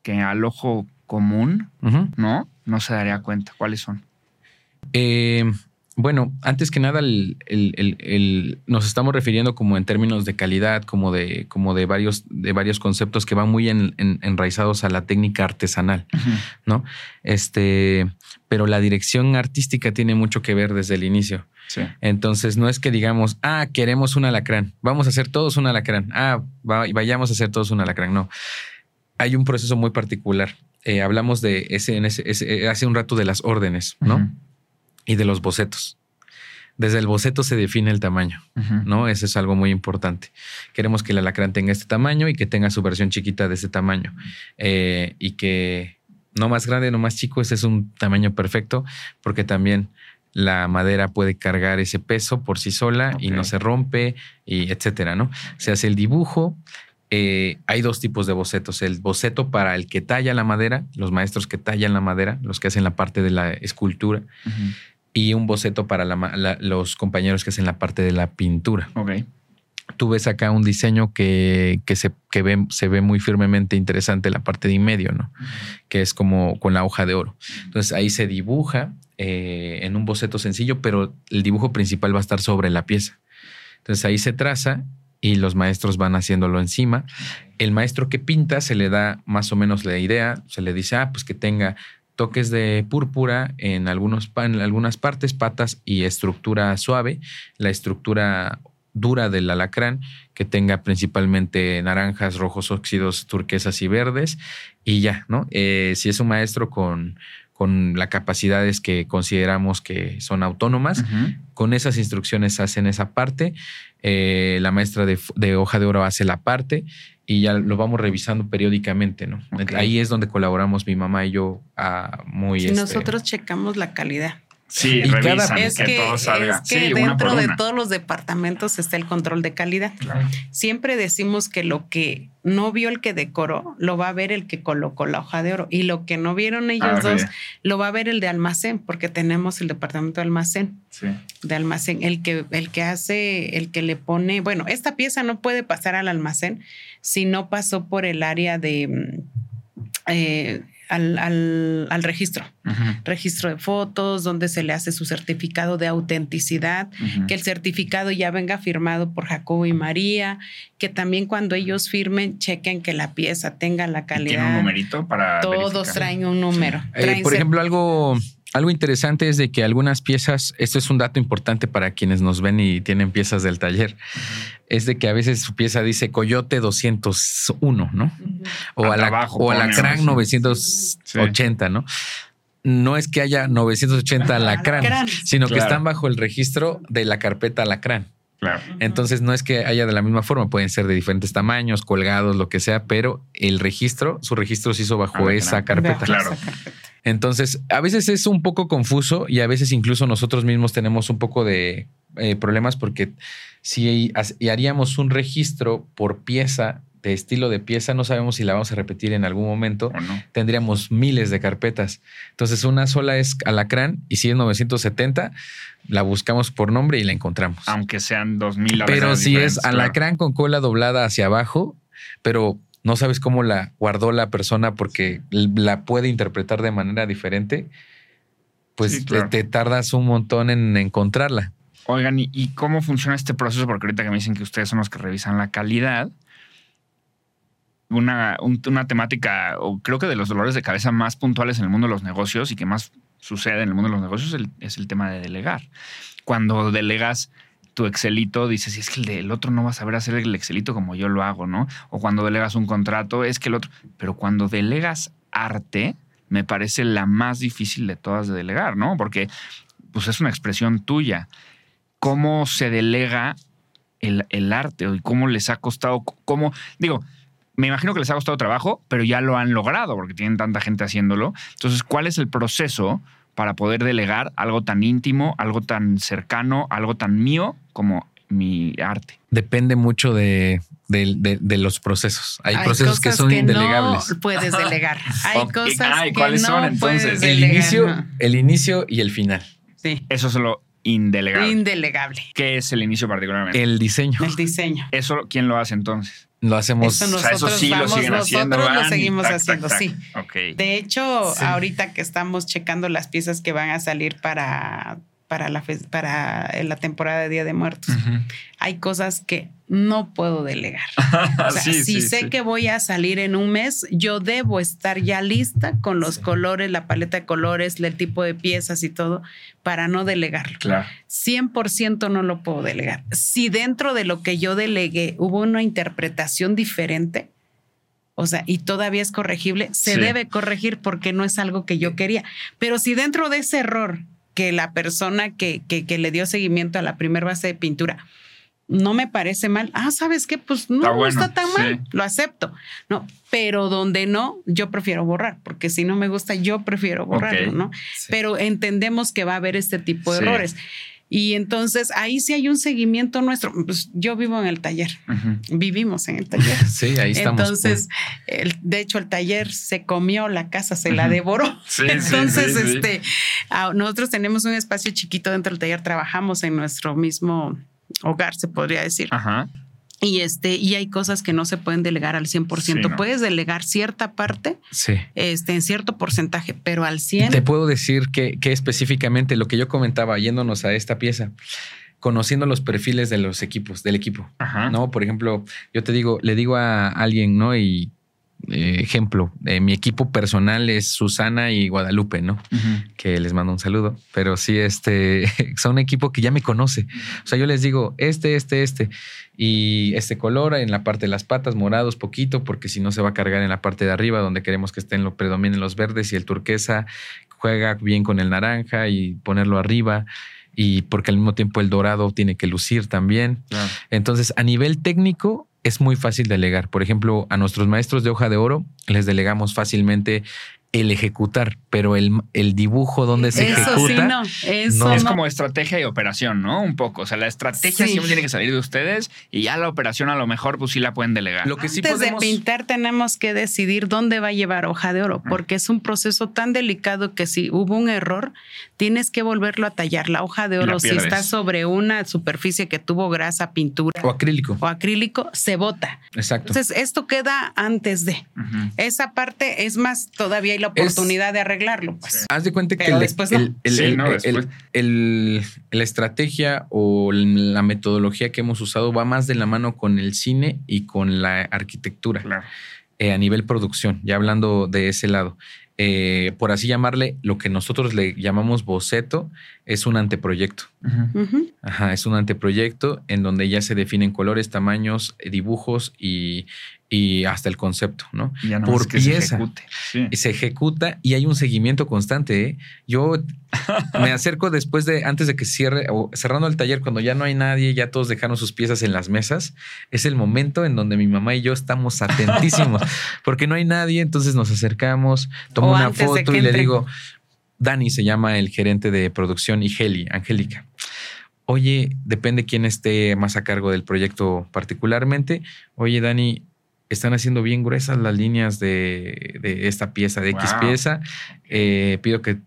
al ojo común, uh-huh, no se daría cuenta? ¿Cuáles son? Bueno, antes que nada, nos estamos refiriendo como en términos de calidad, como de varios conceptos que van muy enraizados a la técnica artesanal, uh-huh, ¿no? Pero la dirección artística tiene mucho que ver desde el inicio. Sí. Entonces, no es que digamos, queremos un alacrán, vamos a hacer todos un alacrán, vayamos a hacer todos un alacrán. No, hay un proceso muy particular. Hablamos de ese hace un rato de las órdenes, ¿no? Uh-huh. Y de los bocetos. Desde el boceto se define el tamaño, uh-huh, ¿no? Eso es algo muy importante. Queremos que el alacrán tenga este tamaño y que tenga su versión chiquita de este tamaño. Y que no más grande, no más chico. Ese es un tamaño perfecto porque también la madera puede cargar ese peso por sí sola, okay, y no se rompe, y etcétera, ¿no? Se hace el dibujo. Hay dos tipos de bocetos. El boceto para el que talla la madera, los maestros que tallan la madera, los que hacen la parte de la escultura. Uh-huh. Y un boceto para los compañeros que hacen la parte de la pintura. Okay. Tú ves acá un diseño que se ve muy firmemente interesante, la parte de en medio, ¿no? Uh-huh. Que es como con la hoja de oro. Entonces ahí se dibuja en un boceto sencillo, pero el dibujo principal va a estar sobre la pieza. Entonces ahí se traza y los maestros van haciéndolo encima. El maestro que pinta se le da más o menos la idea, se le dice, pues que tenga toques de púrpura en algunas partes, patas y estructura suave. La estructura dura del alacrán, que tenga principalmente naranjas, rojos óxidos, turquesas y verdes. Y ya, ¿no? Si es un maestro con las capacidades que consideramos que son autónomas, uh-huh, con esas instrucciones hacen esa parte. La maestra de hoja de oro hace la parte y ya lo vamos revisando periódicamente, ¿no? Okay. Ahí es donde colaboramos mi mamá y yo. Nosotros checamos la calidad. Sí, y revisan que todo salga. Es que sí, dentro de todos los departamentos está el control de calidad. Claro. Siempre decimos que lo que no vio el que decoró, lo va a ver el que colocó la hoja de oro. Y lo que no vieron ellos dos, lo va a ver el de almacén, porque tenemos el departamento de almacén. Sí. De almacén. El que hace, el que le pone... Bueno, esta pieza no puede pasar al almacén si no pasó por el área de... Al registro, uh-huh. Registro de fotos, donde se le hace su certificado de autenticidad, uh-huh. Que el certificado ya venga firmado por Jacobo y María, que también cuando ellos firmen, chequen que la pieza tenga la calidad. ¿Tiene un numerito para todos verificar? Traen un número. Sí. Por ejemplo, algo interesante es de que algunas piezas, esto es un dato importante para quienes nos ven y tienen piezas del taller, uh-huh. Es de que a veces su pieza dice Coyote 201, ¿no? Uh-huh. O Alacrán 980, sí. ¿No? No es que haya 980 Alacrán, sino que están bajo el registro de la carpeta Alacrán. Claro. Entonces no es que haya de la misma forma, pueden ser de diferentes tamaños, colgados, lo que sea, pero el registro, su registro se hizo bajo esa carpeta. Claro. Entonces, a veces es un poco confuso y a veces incluso nosotros mismos tenemos un poco de problemas, porque si haríamos un registro por pieza, de estilo de pieza, no sabemos si la vamos a repetir en algún momento. ¿O no? Tendríamos miles de carpetas. Entonces, una sola es Alacrán y si es 970, la buscamos por nombre y la encontramos. Aunque sean 2000. Pero si es Alacrán con cola doblada hacia abajo, pero... No sabes cómo la guardó la persona porque la puede interpretar de manera diferente. Pues sí, claro. te tardas un montón en encontrarla. Oigan, ¿y cómo funciona este proceso? Porque ahorita que me dicen que ustedes son los que revisan la calidad. Una temática, o creo que de los dolores de cabeza más puntuales en el mundo de los negocios y que más sucede en el mundo de los negocios es el tema de delegar. Cuando delegas... tu Excelito, dices, es que el otro no va a saber hacer el Excelito como yo lo hago, ¿no? O cuando delegas un contrato, es que el otro... Pero cuando delegas arte, me parece la más difícil de todas de delegar, ¿no? Porque pues es una expresión tuya. ¿Cómo se delega el arte? ¿Y cómo les ha costado? ¿Cómo? Digo, me imagino que les ha costado trabajo, pero ya lo han logrado porque tienen tanta gente haciéndolo. Entonces, ¿cuál es el proceso para poder delegar algo tan íntimo, algo tan cercano, algo tan mío como mi arte? Depende mucho de los procesos. Hay procesos que son indelegables. No puedes delegar. Hay cosas ¿cuáles que no son, entonces? El inicio y el final. Sí. Eso es lo indelegable. Indelegable. ¿Qué es el inicio particularmente? El diseño. ¿Eso quién lo hace entonces? Lo hacemos. Eso nosotros, o sea, eso sí vamos, lo siguen haciendo. Nosotros lo seguimos haciendo. Sí. Okay. De hecho, sí. Ahorita que estamos checando las piezas que van a salir para la temporada de Día de Muertos, uh-huh. Hay cosas que no puedo delegar. O sea, sí, sé que voy a salir en un mes, yo debo estar ya lista con los colores, la paleta de colores, el tipo de piezas y todo, para no delegarlo. Claro. 100% no lo puedo delegar. Si dentro de lo que yo delegué hubo una interpretación diferente, o sea, y todavía es corregible, se debe corregir porque no es algo que yo quería. Pero si dentro de ese error que la persona que le dio seguimiento a la primera base de pintura, no me parece mal. ¿Sabes qué? Pues no está tan mal. Lo acepto. No, pero donde no, yo prefiero borrar, porque si no me gusta, yo prefiero borrarlo, ¿no? Sí. Pero entendemos que va a haber este tipo de errores. Y entonces ahí sí hay un seguimiento nuestro. Pues yo vivo en el taller, uh-huh. Vivimos en el taller. Sí, ahí estamos. Entonces, de hecho, el taller se comió la casa, se uh-huh. la devoró. Sí, entonces, nosotros tenemos un espacio chiquito dentro del taller, trabajamos en nuestro mismo hogar, se podría decir. Ajá. Y hay cosas que no se pueden delegar al 100%. Sí, no. Puedes delegar cierta parte en cierto porcentaje, pero al 100%. Te puedo decir que específicamente lo que yo comentaba, yéndonos a esta pieza, conociendo los perfiles de los equipos, del equipo. Ajá. ¿No? Por ejemplo, yo le digo a alguien, ¿no? Y ejemplo, mi equipo personal es Susana y Guadalupe, ¿no? Uh-huh. Que les mando un saludo, pero sí, son un equipo que ya me conoce. O sea, yo les digo, y este color en la parte de las patas, morados poquito, porque si no se va a cargar en la parte de arriba donde queremos que predominen los verdes, y el turquesa juega bien con el naranja y ponerlo arriba, y porque al mismo tiempo el dorado tiene que lucir también. Claro. Entonces, a nivel técnico, es muy fácil delegar. Por ejemplo, a nuestros maestros de hoja de oro les delegamos fácilmente el ejecutar, pero el dibujo donde se ejecuta. Sí, no. Eso no. Es como estrategia y operación, ¿no? Un poco. O sea, la estrategia siempre tiene que salir de ustedes y ya la operación a lo mejor pues sí la pueden delegar. Lo que antes sí podemos... de pintar tenemos que decidir dónde va a llevar Hoja de Oro, porque es un proceso tan delicado que si hubo un error, tienes que volverlo a tallar. La Hoja de Oro, si está sobre una superficie que tuvo grasa, pintura o acrílico, se bota. Exacto. Entonces, esto queda antes de. Uh-huh. Esa parte es más todavía hay oportunidad de arreglarlo, pues. Haz de cuenta que la estrategia o la metodología que hemos usado va más de la mano con el cine y con la arquitectura, claro. A nivel producción, ya hablando de ese lado. Por así llamarle, lo que nosotros le llamamos boceto es un anteproyecto. Uh-huh. Ajá, es un anteproyecto en donde ya se definen colores, tamaños, dibujos y hasta el concepto, ¿no? Ya no por pieza. Se ejecuta y hay un seguimiento constante, ¿eh? Yo me acerco antes de que cierre, o cerrando el taller, cuando ya no hay nadie, ya todos dejaron sus piezas en las mesas. Es el momento en donde mi mamá y yo estamos atentísimos, porque no hay nadie, entonces nos acercamos, tomo una foto y le digo, Dani se llama el gerente de producción y Angélica. Oye, depende quién esté más a cargo del proyecto particularmente. Oye, Dani, están haciendo bien gruesas las líneas de esta pieza, de X pieza. Pido que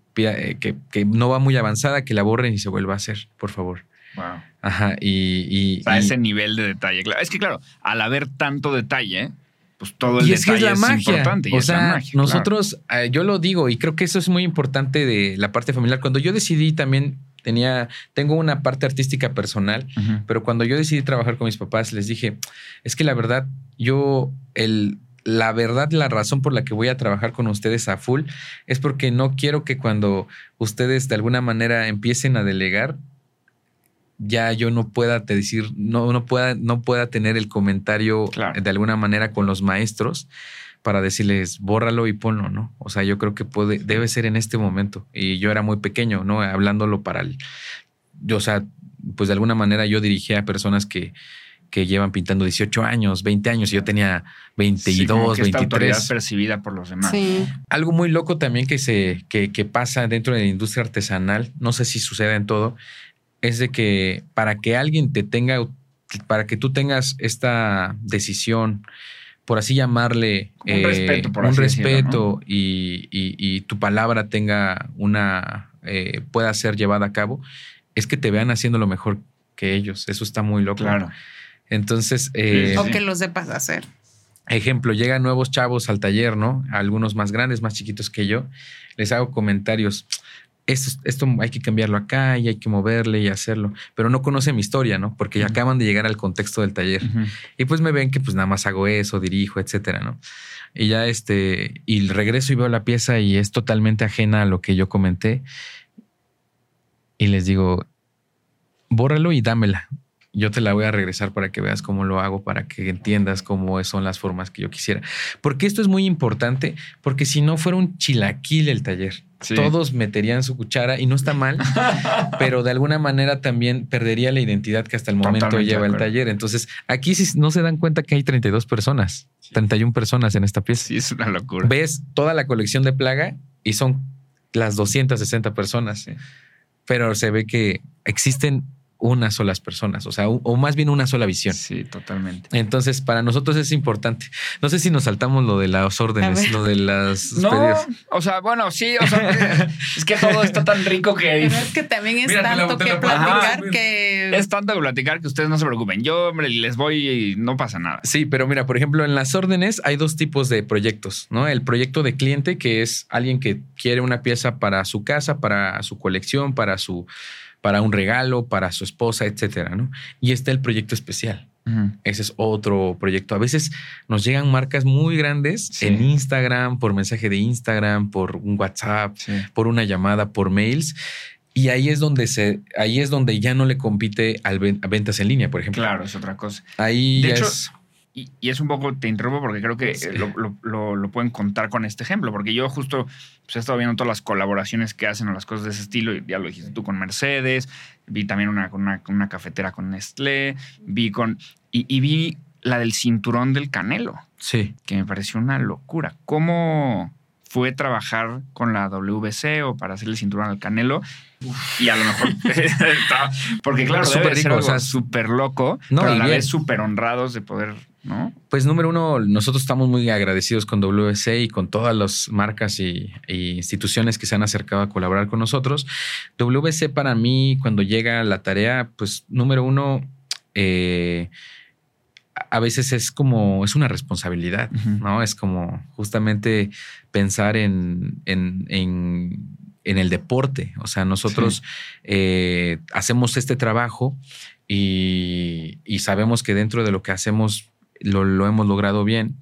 no va muy avanzada, que la borren y se vuelva a hacer, por favor. Wow. Ajá. Y ese nivel de detalle. Es que, claro, al haber tanto detalle, pues todo el detalle es importante. O sea, nosotros, claro. Yo lo digo, y creo que eso es muy importante de la parte familiar. Cuando yo decidí también... Tengo una parte artística personal, uh-huh. pero cuando yo decidí trabajar con mis papás, les dije, es que la verdad, la razón por la que voy a trabajar con ustedes a full es porque no quiero que cuando ustedes de alguna manera empiecen a delegar, ya yo no pueda no pueda tener el comentario claro. de alguna manera con los maestros para decirles, bórralo y ponlo, ¿no? O sea, yo creo que debe ser en este momento. Y yo era muy pequeño, ¿no? Hablándolo o sea, pues de alguna manera yo dirigía a personas que llevan pintando 18 años, 20 años, y yo tenía 22, sí, 23. Esta autoridad percibida por los demás. Sí. Algo muy loco también que pasa dentro de la industria artesanal, no sé si sucede en todo, es de que para que tú tengas esta decisión, por así llamarle, un respeto, ¿no? y tu palabra tenga pueda ser llevada a cabo, es que te vean haciendo lo mejor que ellos. Eso está muy loco. Claro. Entonces... o que los sepas hacer. Ejemplo, llegan nuevos chavos al taller, ¿no? Algunos más grandes, más chiquitos que yo. Les hago comentarios. Esto hay que cambiarlo acá y hay que moverle y hacerlo, pero no conocen mi historia, ¿no? Porque ya uh-huh. acaban de llegar al contexto del taller uh-huh. y pues me ven que pues nada más hago eso, dirijo, etcétera, ¿no? Y ya y regreso y veo la pieza y es totalmente ajena a lo que yo comenté y les digo, bórralo y dámela. Yo te la voy a regresar para que veas cómo lo hago, para que entiendas cómo son las formas que yo quisiera. Porque esto es muy importante, porque si no fuera un chilaquil el taller, sí. todos meterían su cuchara y no está mal, pero de alguna manera también perdería la identidad que hasta el momento totalmente lleva el taller. Entonces, aquí no se dan cuenta que hay 32 personas, 31 personas en esta pieza. Sí, es una locura. Ves toda la colección de Plaga y son las 260 personas, sí. pero se ve que existen unas solas personas, o sea, o más bien una sola visión. Sí, totalmente. Entonces, para nosotros es importante. No sé si nos saltamos lo de las órdenes, lo de las pedidas. O sea, bueno, sí, o sea, es que todo está tan rico que... Pero es que también es es tanto que platicar que ustedes no se preocupen. Yo, hombre, les voy y no pasa nada. Sí, pero mira, por ejemplo, en las órdenes hay dos tipos de proyectos, ¿no? El proyecto de cliente, que es alguien que quiere una pieza para su casa, para su colección, para un regalo, para su esposa, etcétera, ¿no? Y está el proyecto especial. Uh-huh. Ese es otro proyecto. A veces nos llegan marcas muy grandes sí. en Instagram, por mensaje de Instagram, por un WhatsApp, sí. por una llamada, por mails. Y ahí es donde ya no le compite a ventas en línea, por ejemplo. Claro, es otra cosa. Ahí de hecho, y es un poco, te interrumpo porque creo que sí. lo pueden contar con este ejemplo, porque yo justo pues, he estado viendo todas las colaboraciones que hacen o las cosas de ese estilo, y ya lo dijiste tú con Mercedes, vi también una cafetera con Nestlé, vi la del cinturón del Canelo, sí, que me pareció una locura. ¿Cómo fue trabajar con la WBC o para hacer el cinturón al Canelo. Uf. Y a lo mejor porque claro, súper rico, o sea, súper loco, no, pero a la vez súper honrados de poder, ¿no? Pues número uno, nosotros estamos muy agradecidos con WBC y con todas las marcas y instituciones que se han acercado a colaborar con nosotros. WBC para mí, cuando llega la tarea, pues número uno, a veces es como, es una responsabilidad, uh-huh, ¿no? Es como justamente pensar en el deporte. O sea, nosotros sí, hacemos este trabajo y sabemos que dentro de lo que hacemos lo hemos logrado bien,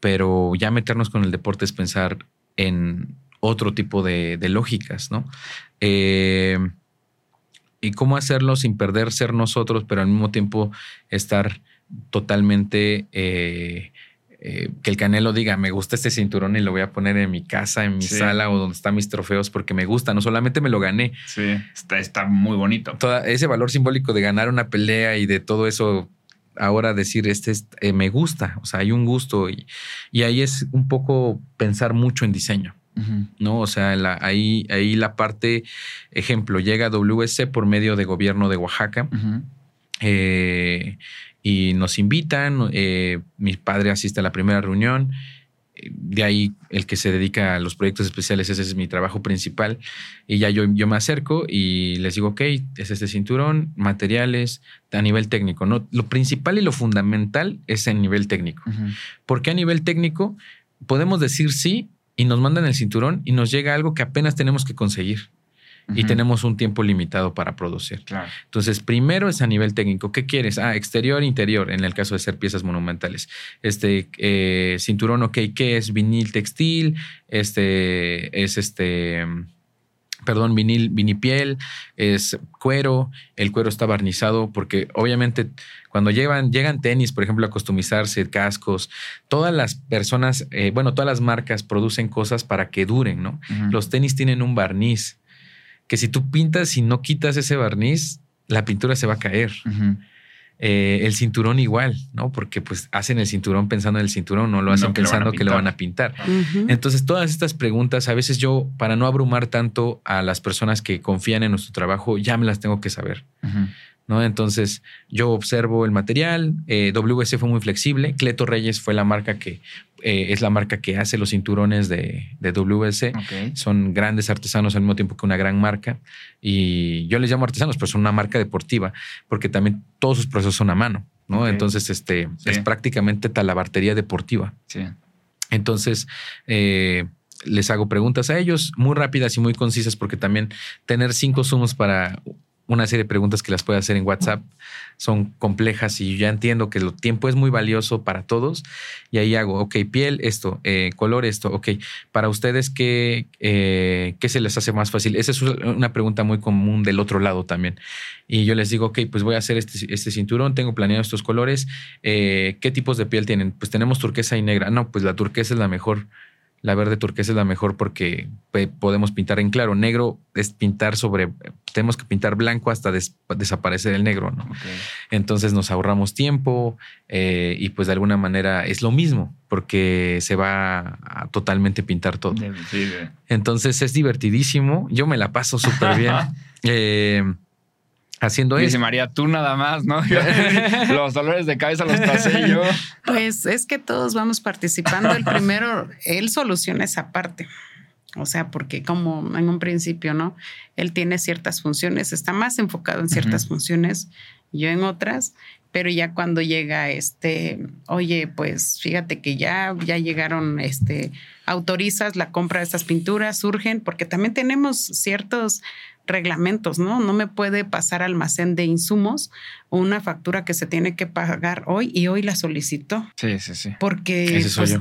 pero ya meternos con el deporte es pensar en otro tipo de lógicas, ¿no? Y cómo hacerlo sin perder ser nosotros, pero al mismo tiempo estar totalmente que el Canelo diga, me gusta este cinturón y lo voy a poner en mi casa, en mi sí, sala o donde están mis trofeos porque me gusta, no solamente me lo gané. Sí, está muy bonito. Ese valor simbólico de ganar una pelea y de todo eso, ahora decir, me gusta, o sea, hay un gusto y ahí es un poco pensar mucho en diseño. Uh-huh. No, o sea, ahí la parte, ejemplo, llega WBC por medio de gobierno de Oaxaca. Uh-huh. Y nos invitan, mi padre asiste a la primera reunión, de ahí el que se dedica a los proyectos especiales, ese es mi trabajo principal, y ya yo me acerco y les digo, ok, es este cinturón, materiales, a nivel técnico, ¿no? Lo principal y lo fundamental es a nivel técnico. Uh-huh. Porque a nivel técnico podemos decir sí y nos mandan el cinturón y nos llega algo que apenas tenemos que conseguir. Y uh-huh, tenemos un tiempo limitado para producir. Claro. Entonces, primero es a nivel técnico. ¿Qué quieres? Exterior, interior, en el caso de ser piezas monumentales. Cinturón, ok, ¿qué es? Vinil textil, vinipiel, es cuero. El cuero está barnizado porque obviamente cuando llegan tenis, por ejemplo, a customizarse, cascos, todas las personas, todas las marcas producen cosas para que duren, ¿no? Uh-huh. Los tenis tienen un barniz que si tú pintas y no quitas ese barniz, la pintura se va a caer. Uh-huh. El cinturón igual, ¿no? Porque pues hacen el cinturón pensando en el cinturón, no lo hacen pensando que lo van a pintar. Uh-huh. Entonces, todas estas preguntas, a veces yo, para no abrumar tanto a las personas que confían en nuestro trabajo, ya me las tengo que saber. Uh-huh. ¿No? Entonces, yo observo el material. WBC fue muy flexible. Cleto Reyes fue la marca que es la marca que hace los cinturones de WBC. Okay. Son grandes artesanos al mismo tiempo que una gran marca. Y yo les llamo artesanos, pero son una marca deportiva porque también todos sus procesos son a mano, ¿no? Okay. Entonces, sí, es prácticamente talabartería deportiva. Sí. Entonces, les hago preguntas a ellos muy rápidas y muy concisas porque también tener 5 zooms para una serie de preguntas que las puede hacer en WhatsApp son complejas y yo ya entiendo que el tiempo es muy valioso para todos y ahí hago, ok, piel esto, color esto, ok, para ustedes ¿qué se les hace más fácil? Esa es una pregunta muy común del otro lado también y yo les digo, ok, pues voy a hacer este cinturón, tengo planeado estos colores, ¿qué tipos de piel tienen? Pues tenemos turquesa y negra, no, pues la turquesa es la mejor. La verde turquesa es la mejor porque podemos pintar en claro. Negro es pintar tenemos que pintar blanco hasta desaparecer el negro, ¿no? Okay. Entonces nos ahorramos tiempo y pues de alguna manera es lo mismo porque se va a totalmente pintar todo. Sí. Entonces es divertidísimo. Yo me la paso súper bien. Haciendo eso. Dice María, tú nada más, ¿no? Los dolores de cabeza los pasé yo. Pues es que todos vamos participando. El primero, él soluciona esa parte. O sea, porque como en un principio, ¿no? Él tiene ciertas funciones, está más enfocado en ciertas uh-huh, funciones, yo en otras, pero ya cuando llega oye, pues fíjate que ya llegaron, autorizas la compra de estas pinturas, surgen, porque también tenemos ciertos reglamentos, ¿no? No me puede pasar almacén de insumos una factura que se tiene que pagar hoy y hoy la solicitó. Sí. Porque pues,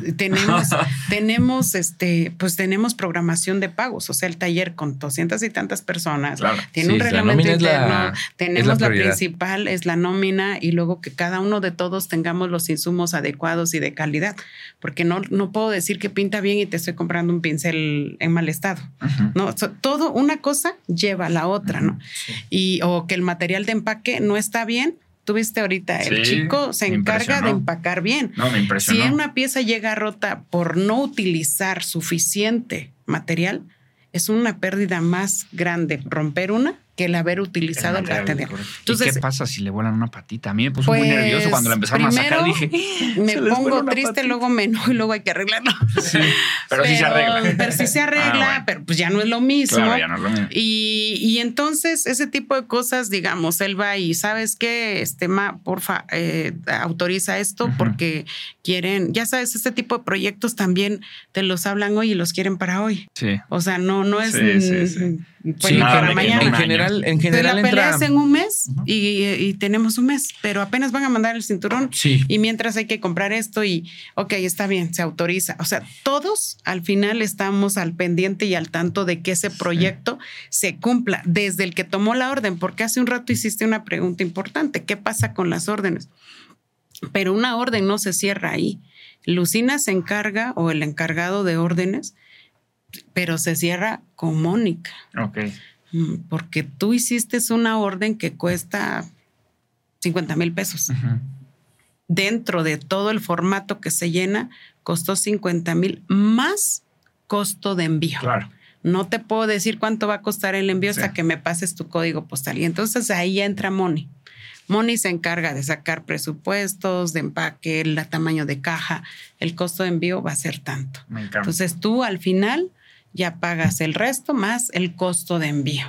tenemos programación de pagos, o sea, el taller con 200 y tantas personas, claro, tiene un reglamento interno, tenemos la principal, es la nómina y luego que cada uno de todos tengamos los insumos adecuados y de calidad, porque no puedo decir que pinta bien y te estoy comprando un pincel en mal estado. Uh-huh. No, todo una cosa lleva la otra, ¿no? Sí. Y o que el material de empaque no está bien tuviste ahorita. El chico se encarga de empacar bien. No, me impresionó. Si una pieza llega rota por no utilizar suficiente material, es una pérdida más grande romper una que el haber utilizado el material. Entonces, ¿y qué pasa si le vuelan una patita? A mí me puso muy nervioso cuando la empezaron a sacar. Dije, me pongo triste, patita. Luego me enojo y luego hay que arreglarlo. Sí, pero sí se arregla. Pero sí se arregla, bueno. Pero pues ya no es lo mismo. Claro, ya no es lo mismo. Y entonces ese tipo de cosas, digamos, él va y ¿sabes qué? Porfa, autoriza esto porque quieren, ya sabes, este tipo de proyectos también te los hablan hoy y los quieren para hoy. Sí. O sea, no es... Sí. Pues sí, para mañana. En general la pelea es en un mes y tenemos un mes, pero apenas van a mandar el cinturón y mientras hay que comprar esto y está bien, se autoriza. O sea, todos al final estamos al pendiente y al tanto de que ese proyecto se cumpla desde el que tomó la orden, porque hace un rato hiciste una pregunta importante. ¿Qué pasa con las órdenes? Pero una orden no se cierra ahí. Lucina se encarga, o el encargado de órdenes, pero se cierra con Mónica. Okay. Porque tú hiciste una orden que cuesta $50,000 pesos. Uh-huh. Dentro de todo el formato que se llena, costó $50,000 más costo de envío. Claro. No te puedo decir cuánto va a costar el envío hasta que me pases tu código postal. Y entonces ahí entra Moni. Moni se encarga de sacar presupuestos, de empaque, el tamaño de caja. El costo de envío va a ser tanto. Me encanta. Entonces tú al final ya pagas el resto más el costo de envío.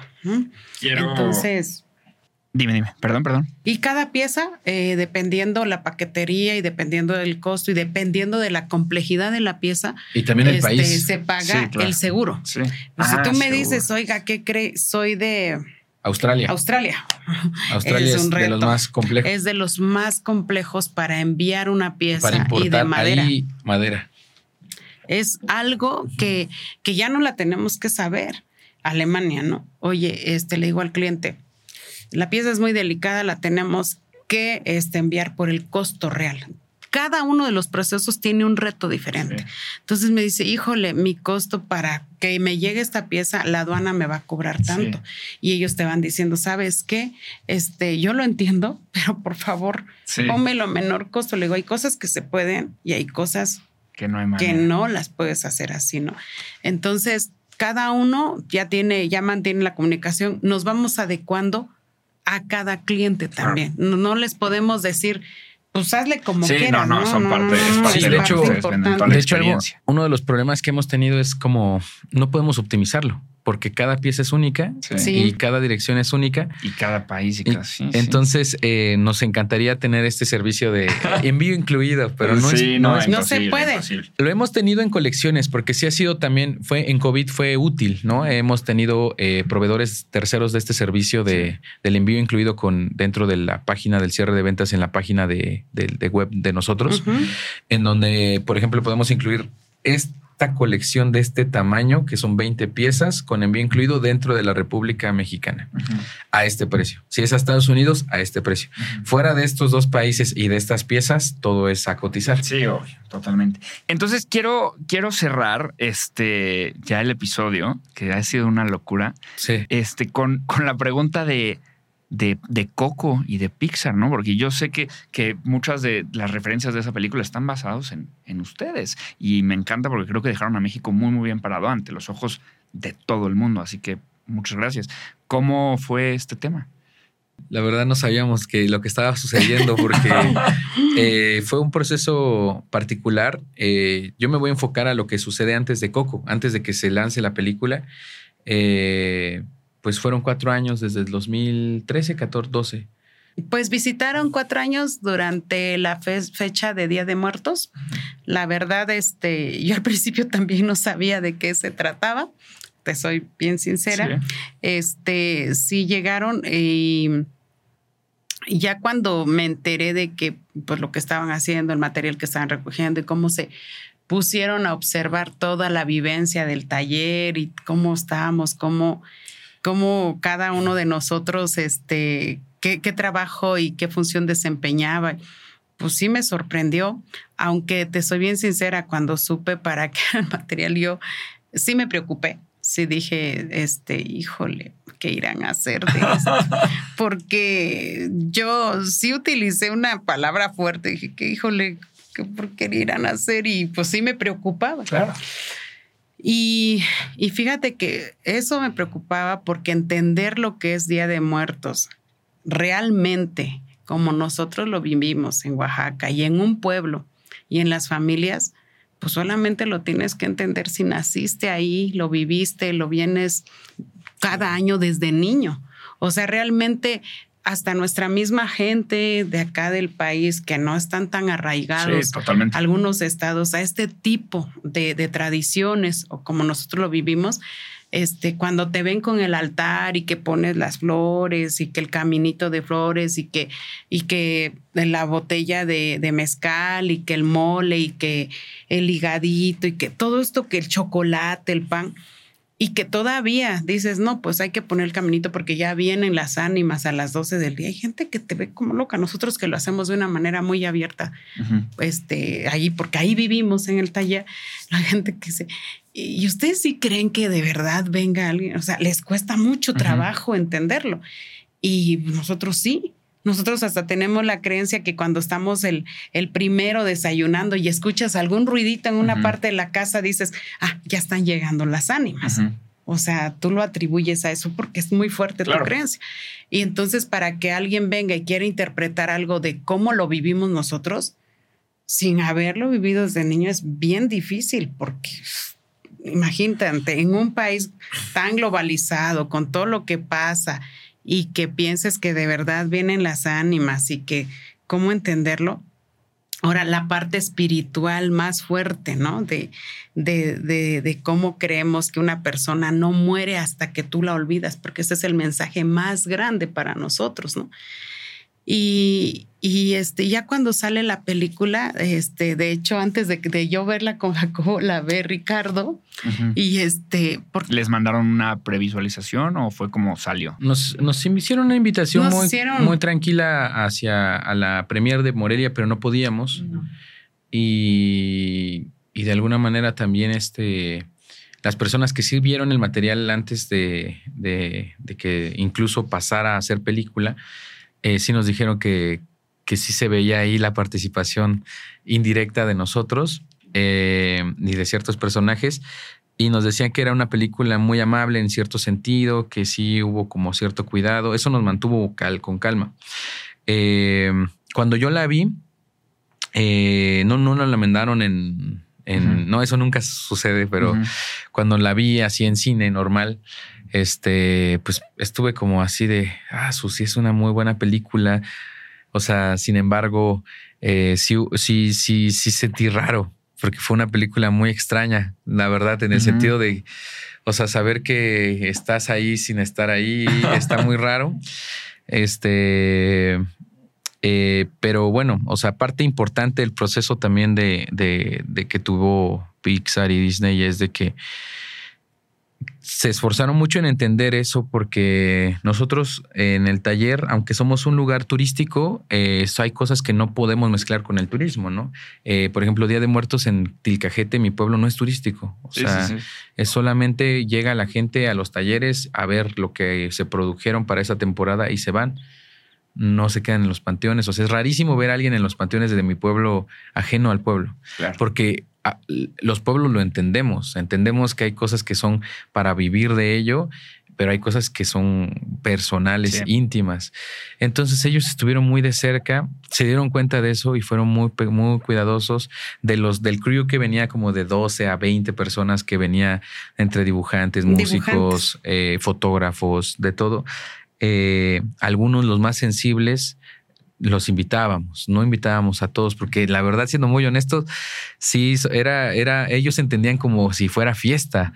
Entonces... Dime. Perdón. Y cada pieza, dependiendo la paquetería y dependiendo del costo y dependiendo de la complejidad de la pieza. Y también el país. Se paga el seguro. Sí. O sea, tú me dices, oiga, ¿qué crees? Soy de... Australia. Australia es de los más complejos. Es de los más complejos para enviar una pieza para importar, y de madera. Ahí, madera. Es algo que ya no la tenemos que saber. Alemania, ¿no? Oye, le digo al cliente, la pieza es muy delicada, la tenemos que enviar por el costo real. Cada uno de los procesos tiene un reto diferente. Sí. Entonces me dice, híjole, mi costo para que me llegue esta pieza, la aduana me va a cobrar tanto. Sí. Y ellos te van diciendo, ¿sabes qué? Yo lo entiendo, pero por favor, ponme lo menor costo. Le digo, hay cosas que se pueden y hay cosas que no hay manera, que no las puedes hacer así, ¿no? Entonces, cada uno ya mantiene la comunicación. Nos vamos adecuando a cada cliente también. No les podemos decir... Pues hazle como quieras. No, son parte de hecho, uno de los problemas que hemos tenido es como no podemos optimizarlo porque cada pieza es única y cada dirección es única. Y cada país y cada... Entonces, nos encantaría tener este servicio de envío incluido, pero no se puede. Lo hemos tenido en colecciones porque sí ha sido también, en COVID fue útil, ¿no? Hemos tenido proveedores terceros de este servicio del envío incluido dentro de la página del cierre de ventas en la página de web de nosotros, en donde, por ejemplo, podemos incluir esta colección de este tamaño, que son 20 piezas con envío incluido dentro de la República Mexicana, a este precio. Si es a Estados Unidos, a este precio. Fuera de estos dos países y de estas piezas, todo es a cotizar. Sí, obvio, totalmente. Entonces quiero cerrar ya el episodio, que ha sido una locura, con la pregunta de Coco y de Pixar, ¿no? Porque yo sé que muchas de las referencias de esa película están basadas en ustedes y me encanta porque creo que dejaron a México muy, muy bien parado ante los ojos de todo el mundo. Así que muchas gracias. ¿Cómo fue este tema? La verdad no sabíamos lo que estaba sucediendo porque fue un proceso particular. Yo me voy a enfocar a lo que sucede antes de Coco, antes de que se lance la película. Pues fueron 4 años desde el 2013, 14, 12. Pues visitaron 4 años durante la fecha de Día de Muertos. La verdad, yo al principio también no sabía de qué se trataba. Te soy bien sincera. Sí. Sí llegaron y ya cuando me enteré de que pues lo que estaban haciendo, el material que estaban recogiendo y cómo se pusieron a observar toda la vivencia del taller y cómo estábamos, cómo cada uno de nosotros, qué trabajo y qué función desempeñaba. Pues sí me sorprendió, aunque te soy bien sincera, cuando supe para qué el material yo sí me preocupé. sí dije, híjole, ¿qué irán a hacer de esto? Porque yo sí utilicé una palabra fuerte, dije, que híjole, ¿qué irán a hacer? Y pues sí me preocupaba. Claro. Y fíjate que eso me preocupaba porque entender lo que es Día de Muertos realmente, como nosotros lo vivimos en Oaxaca y en un pueblo y en las familias, pues solamente lo tienes que entender si naciste ahí, lo viviste, lo vienes cada año desde niño. O sea, realmente hasta nuestra misma gente de acá del país que no están tan arraigados, sí, totalmente, algunos estados, a este tipo de tradiciones o como nosotros lo vivimos, cuando te ven con el altar y que pones las flores y que el caminito de flores y que la botella de mezcal y que el mole y que el higadito y que todo esto, que el chocolate, el pan, y que todavía dices, no, pues hay que poner el caminito porque ya vienen las ánimas a las 12 del día. Hay gente que te ve como loca. Nosotros que lo hacemos de una manera muy abierta, uh-huh, ahí, porque ahí vivimos en el taller, la gente que se... ¿Y ustedes sí creen que de verdad venga alguien? O sea, les cuesta mucho trabajo, uh-huh, entenderlo. Y nosotros sí. Nosotros hasta tenemos la creencia que cuando estamos el primero desayunando y escuchas algún ruidito en una, uh-huh, parte de la casa, dices, ah, ya están llegando las ánimas. Uh-huh. O sea, tú lo atribuyes a eso porque es muy fuerte, claro, tu creencia. Y entonces, para que alguien venga y quiera interpretar algo de cómo lo vivimos nosotros, sin haberlo vivido desde niño, es bien difícil porque... Imagínate, en un país tan globalizado, con todo lo que pasa, y que pienses que de verdad vienen las ánimas y que cómo entenderlo. Ahora, la parte espiritual más fuerte, ¿no? De cómo creemos que una persona no muere hasta que tú la olvidas, porque ese es el mensaje más grande para nosotros, ¿no? Y ya cuando sale la película, de hecho, antes de yo verla con Jacobo, la ve Ricardo, uh-huh, y ¿les mandaron una previsualización o fue como salió? Nos hicieron una invitación muy tranquila a la premier de Morelia, pero no podíamos. No. Y de alguna manera también las personas que sí vieron el material antes de que incluso pasara a ser película, sí nos dijeron que sí se veía ahí la participación indirecta de nosotros y de ciertos personajes, y nos decían que era una película muy amable en cierto sentido, que sí hubo como cierto cuidado. Eso nos mantuvo con calma. Cuando yo la vi, no la lamentaron uh-huh, no, eso nunca sucede, pero uh-huh, cuando la vi así en cine normal, pues estuve como así de, sí es una muy buena película. O sea, sin embargo, sí sentí raro, porque fue una película muy extraña, la verdad, en el, uh-huh, sentido de, o sea, saber que estás ahí sin estar ahí está muy raro. Pero bueno, o sea, parte importante del proceso también de que tuvo Pixar y Disney es de que se esforzaron mucho en entender eso, porque nosotros en el taller, aunque somos un lugar turístico, hay cosas que no podemos mezclar con el turismo, ¿no? Por ejemplo, Día de Muertos en Tilcajete, mi pueblo, no es turístico. O sea, sí. Es solamente llega la gente a los talleres a ver lo que se produjeron para esa temporada y se van. No se quedan en los panteones. O sea, es rarísimo ver a alguien en los panteones desde mi pueblo, ajeno al pueblo. Claro. Porque los pueblos lo entendemos. Entendemos que hay cosas que son para vivir de ello, pero hay cosas que son personales, sí, íntimas. Entonces ellos estuvieron muy de cerca, se dieron cuenta de eso y fueron muy, muy cuidadosos. Del crew que venía como de 12 a 20 personas, que venía entre dibujantes, músicos, fotógrafos, de todo. Algunos, los más sensibles, los invitábamos. No invitábamos a todos porque, la verdad, siendo muy honestos, sí, ellos entendían como si fuera fiesta.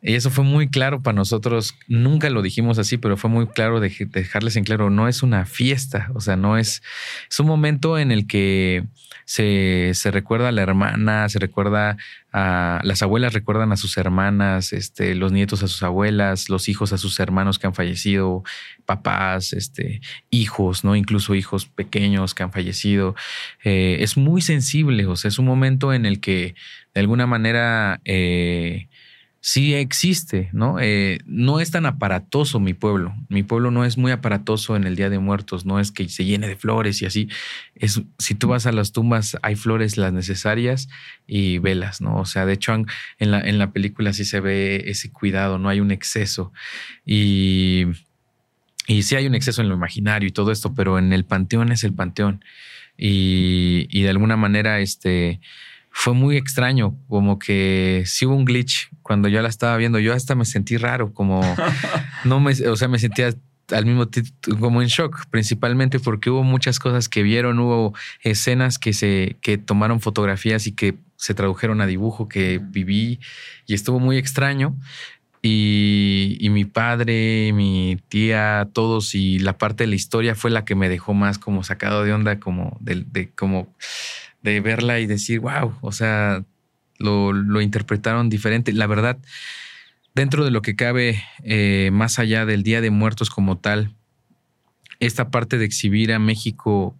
Y eso fue muy claro para nosotros. Nunca lo dijimos así, pero fue muy claro de dejarles en claro. No es una fiesta. O sea, no es... Es un momento en el que se recuerda a la hermana, se recuerda a... Las abuelas recuerdan a sus hermanas, los nietos a sus abuelas, los hijos a sus hermanos que han fallecido, papás, hijos, ¿no? Incluso hijos pequeños que han fallecido. Es muy sensible. O sea, es un momento en el que, de alguna manera... sí existe, ¿no? No es tan aparatoso mi pueblo. Mi pueblo no es muy aparatoso en el Día de Muertos. No es que se llene de flores y así. Es, si tú vas a las tumbas, hay flores las necesarias y velas, ¿no? O sea, de hecho, en la película sí se ve ese cuidado, no hay un exceso. Y sí hay un exceso en lo imaginario y todo esto, pero en el panteón es el panteón. Y de alguna manera fue muy extraño, como que sí hubo un glitch cuando yo la estaba viendo. Yo hasta me sentí raro, como me sentía al mismo tiempo como en shock, principalmente porque hubo muchas cosas que vieron, hubo escenas que tomaron fotografías y que se tradujeron a dibujo que viví, y estuvo muy extraño. Y mi padre, mi tía, todos, y la parte de la historia fue la que me dejó más como sacado de onda, como de verla y decir, wow, o sea, lo interpretaron diferente. La verdad, dentro de lo que cabe, más allá del Día de Muertos como tal, esta parte de exhibir a México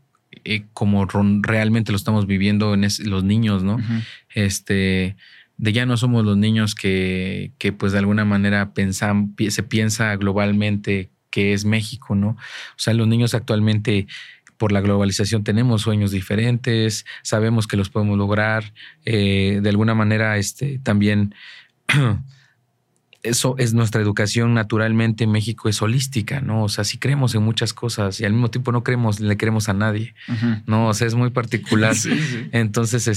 como realmente lo estamos viviendo los niños, ¿no? Uh-huh. De ya no somos los niños que pues de alguna manera se piensa globalmente que es México, ¿no? O sea, los niños actualmente por la globalización tenemos sueños diferentes, sabemos que los podemos lograr. De alguna manera también eso es nuestra educación. Naturalmente en México es holística, ¿no? O sea, sí creemos en muchas cosas y al mismo tiempo le creemos a nadie, uh-huh. ¿no? O sea, es muy particular. Sí. Entonces,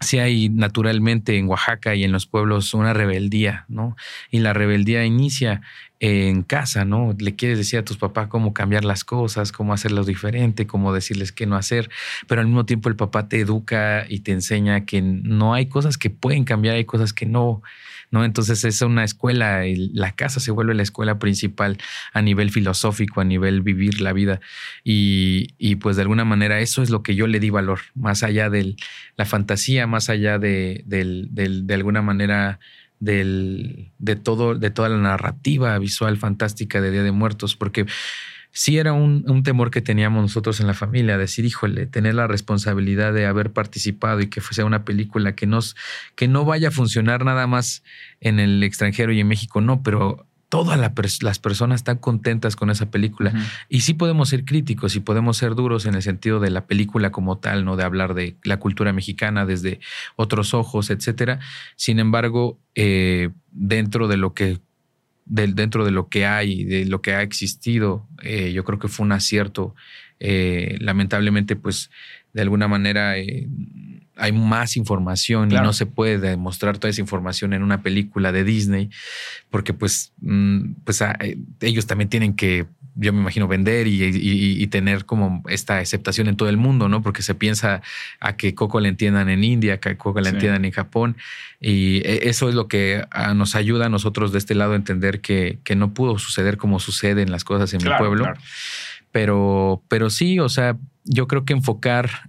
sí hay naturalmente en Oaxaca y en los pueblos una rebeldía, ¿no? Y la rebeldía inicia en casa, ¿no? Le quieres decir a tus papás cómo cambiar las cosas, cómo hacerlas diferente, cómo decirles qué no hacer, pero al mismo tiempo el papá te educa y te enseña que no hay cosas que pueden cambiar, hay cosas que no. Entonces es una escuela, la casa se vuelve la escuela principal a nivel filosófico, a nivel vivir la vida. Y pues de alguna manera eso es lo que yo le di valor, más allá de la fantasía, más allá de alguna manera... de toda la narrativa visual fantástica de Día de Muertos, porque sí era un temor que teníamos nosotros en la familia, decir, híjole, tener la responsabilidad de haber participado y que fuese una película que no vaya a funcionar nada más en el extranjero y en México, no, pero todas las personas están contentas con esa película. Uh-huh. Y sí podemos ser críticos y podemos ser duros en el sentido de la película como tal, no de hablar de la cultura mexicana desde otros ojos, etcétera. Sin embargo, dentro de lo que hay, de lo que ha existido, yo creo que fue un acierto. Lamentablemente, pues, de alguna manera... hay más información, claro. Y no se puede demostrar toda esa información en una película de Disney porque pues ellos también tienen que, yo me imagino, vender y tener como esta aceptación en todo el mundo, ¿no? Porque se piensa a que Coco le entiendan en India, que Coco le entiendan en Japón, y eso es lo que nos ayuda a nosotros de este lado a entender que no pudo suceder como suceden las cosas en mi pueblo. Claro. Pero sí, o sea, yo creo que enfocar...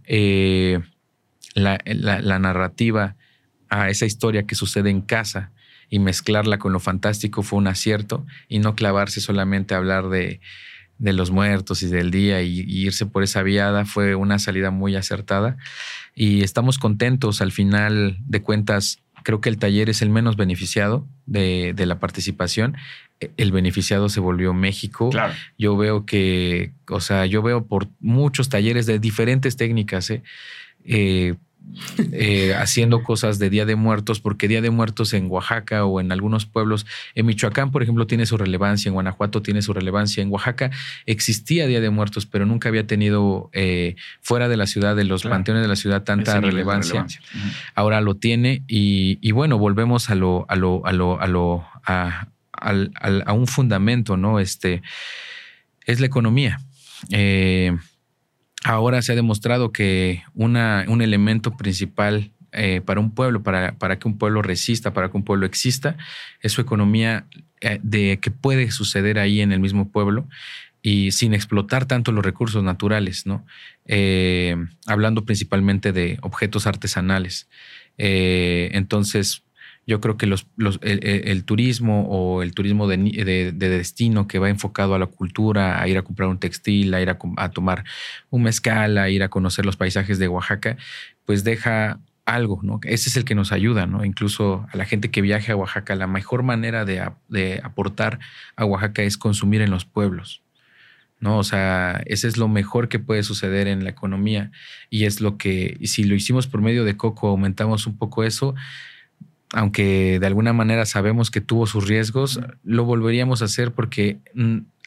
La narrativa a esa historia que sucede en casa y mezclarla con lo fantástico fue un acierto, y no clavarse solamente a hablar de los muertos y del día y irse por esa viada fue una salida muy acertada, y estamos contentos. Al final de cuentas, creo que el taller es el menos beneficiado de la participación. El beneficiado se volvió México. Claro. Yo veo que por muchos talleres de diferentes técnicas, haciendo cosas de Día de Muertos, porque Día de Muertos en Oaxaca o en algunos pueblos, en Michoacán por ejemplo tiene su relevancia, en Guanajuato tiene su relevancia, en Oaxaca existía Día de Muertos pero nunca había tenido fuera de la ciudad, de los panteones de la ciudad, tanta relevancia. Uh-huh. Ahora lo tiene, y bueno, volvemos a un fundamento, ¿no? Es la economía. Ahora se ha demostrado que un elemento principal para un pueblo, para que un pueblo resista, para que un pueblo exista, es su economía, de que puede suceder ahí en el mismo pueblo y sin explotar tanto los recursos naturales, ¿no? Hablando principalmente de objetos artesanales. Entonces, yo creo que el turismo, o el turismo de destino, que va enfocado a la cultura, a ir a comprar un textil, a ir a tomar un mezcal, a ir a conocer los paisajes de Oaxaca, pues deja algo, ¿no? Ese es el que nos ayuda, ¿no? Incluso a la gente que viaje a Oaxaca, la mejor manera de aportar a Oaxaca es consumir en los pueblos, ¿no? O sea, ese es lo mejor que puede suceder en la economía y es lo que, si lo hicimos por medio de Coco, aumentamos un poco eso, aunque de alguna manera sabemos que tuvo sus riesgos, lo volveríamos a hacer porque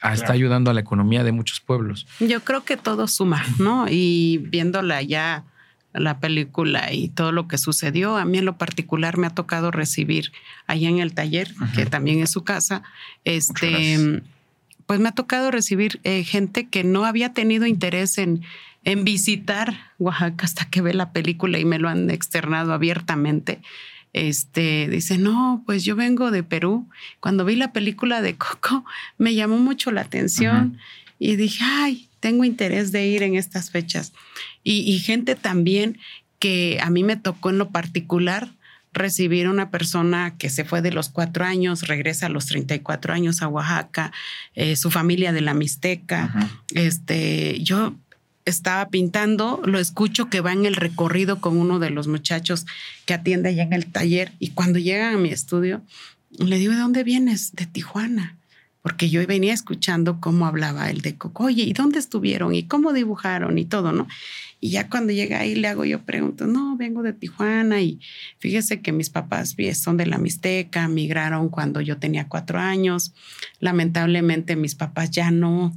está ayudando a la economía de muchos pueblos. Yo creo que todo suma, ¿no? Y viéndola ya la película y todo lo que sucedió, a mí en lo particular me ha tocado recibir allá en el taller, ajá, que también es su casa, pues me ha tocado recibir gente que no había tenido interés en visitar Oaxaca hasta que ve la película y me lo han externado abiertamente. Dice, no, pues yo vengo de Perú. Cuando vi la película de Coco, me llamó mucho la atención, ajá, y dije, ay, tengo interés de ir en estas fechas. Y gente también que a mí me tocó en lo particular recibir una persona que se fue de los 4 años, regresa a los 34 años a Oaxaca, su familia de la Mixteca. Ajá. Yo estaba pintando, lo escucho que va en el recorrido con uno de los muchachos que atiende allá en el taller y cuando llegan a mi estudio, le digo, ¿de dónde vienes? De Tijuana. Porque yo venía escuchando cómo hablaba el de Coco. Oye, ¿y dónde estuvieron? ¿Y cómo dibujaron? Y todo, ¿no? Y ya cuando llega ahí le hago yo pregunto, no, vengo de Tijuana y fíjese que mis papás son de la Mixteca, migraron cuando yo tenía 4 años. Lamentablemente mis papás ya no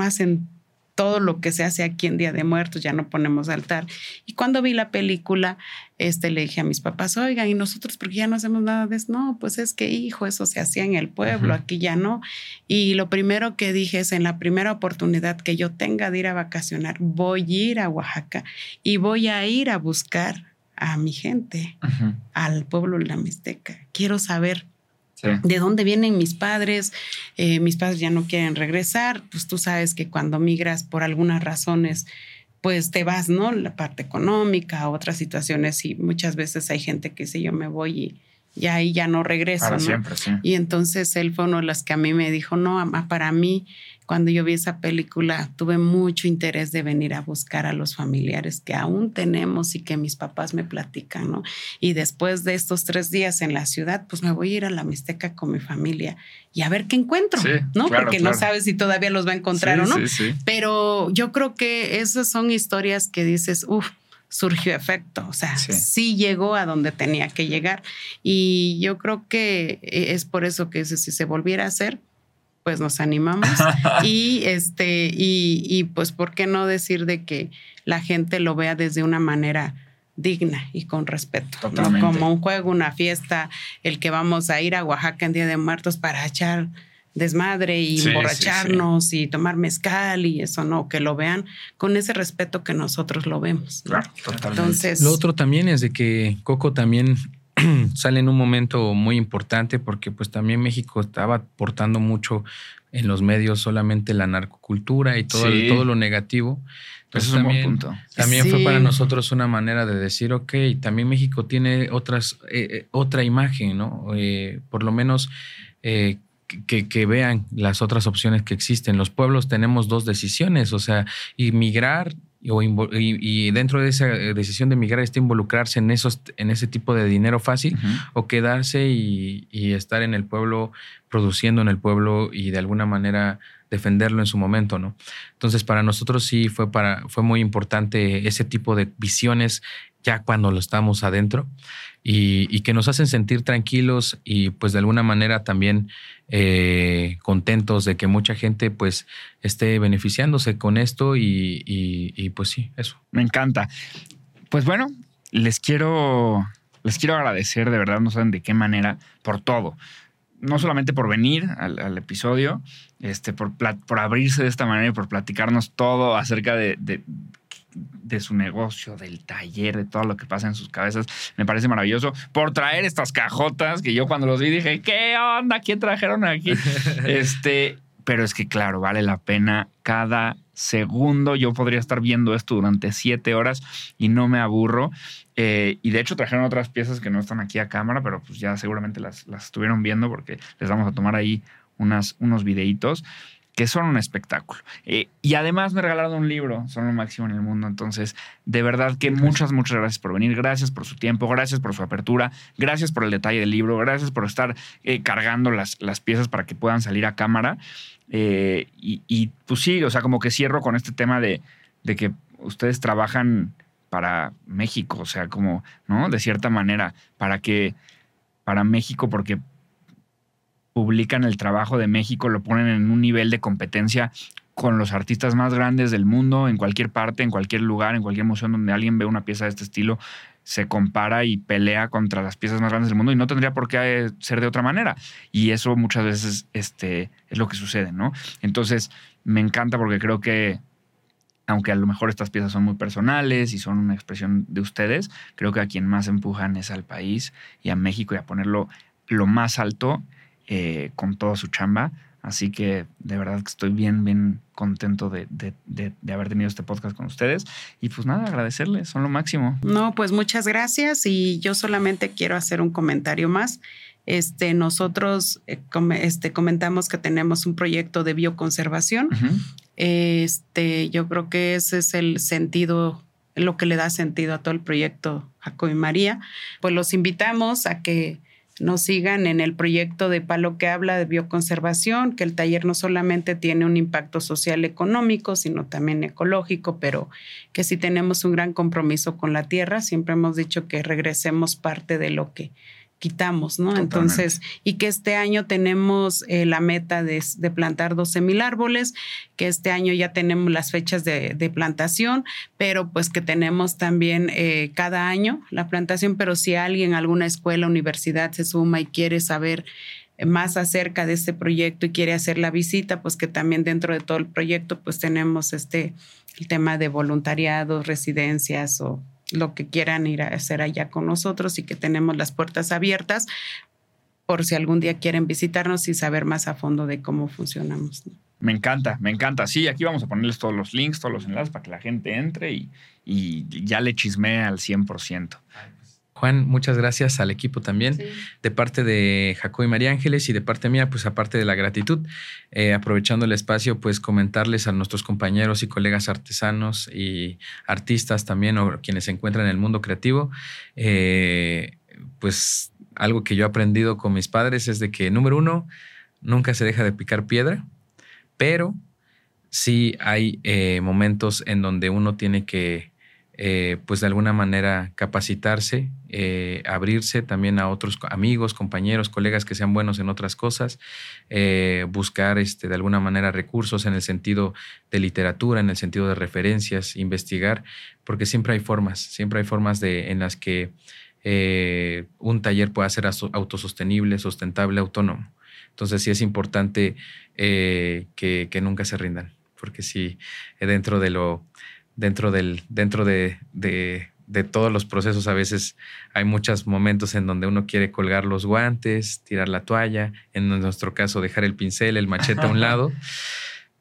hacen todo lo que se hace aquí en Día de Muertos, ya no ponemos altar. Y cuando vi la película, le dije a mis papás, oigan, ¿y nosotros porque ya no hacemos nada de eso? No, pues es que, hijo, eso se hacía en el pueblo, uh-huh, aquí ya no. Y lo primero que dije es, en la primera oportunidad que yo tenga de ir a vacacionar, voy a ir a Oaxaca y voy a ir a buscar a mi gente, uh-huh, al pueblo de la Mixteca. Quiero saber, sí, de dónde vienen mis padres ya no quieren regresar, pues tú sabes que cuando migras por algunas razones, pues te vas, ¿no? La parte económica, otras situaciones y muchas veces hay gente que dice yo me voy y ya ahí ya no regreso. Para, ¿no? Siempre, sí. Y entonces él fue uno de los que a mí me dijo, no, mamá, para mí, cuando yo vi esa película, tuve mucho interés de venir a buscar a los familiares que aún tenemos y que mis papás me platican, ¿no? Y después de estos 3 días en la ciudad, pues me voy a ir a la Mixteca con mi familia y a ver qué encuentro, sí, ¿no? Claro, porque no sabes si todavía los va a encontrar, sí, o no. Sí, sí. Pero yo creo que esas son historias que dices, uff, surgió efecto, o sea, sí, sí llegó a donde tenía que llegar. Y yo creo que es por eso que si se volviera a hacer, pues nos animamos y pues por qué no decir de que la gente lo vea desde una manera digna y con respeto, ¿no? Como un juego, una fiesta, el que vamos a ir a Oaxaca en Día de Muertos para echar desmadre y sí, emborracharnos, sí, sí, y tomar mezcal y eso, no, que lo vean con ese respeto que nosotros lo vemos, ¿no? Claro, totalmente. Entonces, lo otro también es de que Coco también sale en un momento muy importante porque pues también México estaba aportando mucho en los medios solamente la narcocultura y todo, sí, todo lo negativo. Entonces eso es también un buen punto. También sí, fue para nosotros una manera de decir, ok, también México tiene otra imagen, ¿no? Por lo menos que vean las otras opciones que existen. Los pueblos tenemos 2 decisiones, o sea, emigrar y dentro de esa decisión de emigrar está involucrarse en ese tipo de dinero fácil, uh-huh, o quedarse y estar en el pueblo, produciendo en el pueblo y de alguna manera defenderlo en su momento, ¿no? Entonces, para nosotros sí fue muy importante ese tipo de visiones ya cuando lo estamos adentro y que nos hacen sentir tranquilos y pues de alguna manera también contentos de que mucha gente pues esté beneficiándose con esto y pues sí, eso. Me encanta. Pues bueno, les quiero agradecer de verdad, no saben de qué manera, por todo. No solamente por venir al episodio, por abrirse de esta manera y por platicarnos todo acerca de su negocio, del taller, de todo lo que pasa en sus cabezas. Me parece maravilloso. Por traer estas cajotas que yo cuando los vi dije, ¿qué onda? ¿Quién trajeron aquí? Pero es que, claro, vale la pena cada segundo. Yo podría estar viendo esto durante 7 horas y no me aburro. Y de hecho trajeron otras piezas que no están aquí a cámara, pero pues ya seguramente las estuvieron viendo porque les vamos a tomar ahí unos videitos. que son un espectáculo. Y además me regalaron un libro, son lo máximo en el mundo. Entonces, de verdad que muchas gracias por venir. Gracias por su tiempo, gracias por su apertura, gracias por el detalle del libro, gracias por estar cargando las piezas para que puedan salir a cámara. Y pues sí, o sea, como que cierro con este tema de que ustedes trabajan para México, o sea, como, ¿no? De cierta manera, para México, porque publican el trabajo de México, lo ponen en un nivel de competencia con los artistas más grandes del mundo, en cualquier parte, en cualquier lugar, en cualquier museo donde alguien ve una pieza de este estilo, se compara y pelea contra las piezas más grandes del mundo y no tendría por qué ser de otra manera. Y eso muchas veces es lo que sucede, ¿no? Entonces, me encanta porque creo que, aunque a lo mejor estas piezas son muy personales y son una expresión de ustedes, creo que a quien más empujan es al país y a México y a ponerlo lo más alto con toda su chamba. Así que de verdad que estoy bien contento de haber tenido este podcast con ustedes. Y pues nada, agradecerles, son lo máximo. No, pues muchas gracias y yo solamente quiero hacer un comentario más. Nosotros comentamos que tenemos un proyecto de bioconservación. Uh-huh. Yo creo que ese es el sentido, lo que le da sentido a todo el proyecto Jacobo y María. Pues los invitamos a que nos sigan en el proyecto de Pa' Lo Que Habla de bioconservación, que el taller no solamente tiene un impacto social económico, sino también ecológico, pero que sí tenemos un gran compromiso con la tierra. Siempre hemos dicho que regresemos parte de lo que quitamos, ¿no? Totalmente. Entonces, y que este año tenemos la meta de plantar 12,000 árboles, que este año ya tenemos las fechas de plantación, pero pues que tenemos también cada año la plantación, pero si alguien, alguna escuela, universidad se suma y quiere saber más acerca de este proyecto y quiere hacer la visita, pues que también dentro de todo el proyecto pues tenemos el tema de voluntariados, residencias o lo que quieran ir a hacer allá con nosotros y que tenemos las puertas abiertas por si algún día quieren visitarnos y saber más a fondo de cómo funcionamos. Me encanta. Sí, aquí vamos a ponerles todos los links, todos los enlaces para que la gente entre y ya le chismea al 100%. Juan, muchas gracias al equipo también, sí, de parte de Jacobo y María Ángeles y de parte mía, pues aparte de la gratitud, aprovechando el espacio, pues comentarles a nuestros compañeros y colegas artesanos y artistas también, o quienes se encuentran en el mundo creativo, pues algo que yo he aprendido con mis padres es de que, número uno, nunca se deja de picar piedra, pero sí hay momentos en donde uno tiene que pues de alguna manera capacitarse, abrirse también a otros amigos, compañeros, colegas que sean buenos en otras cosas, buscar de alguna manera recursos en el sentido de literatura, en el sentido de referencias, investigar, porque siempre hay formas en las que un taller pueda ser autosostenible, sustentable, autónomo. Entonces sí es importante que nunca se rindan, porque sí, dentro de todos los procesos a veces hay muchos momentos en donde uno quiere colgar los guantes, tirar la toalla, en nuestro caso dejar el pincel, el machete a un lado,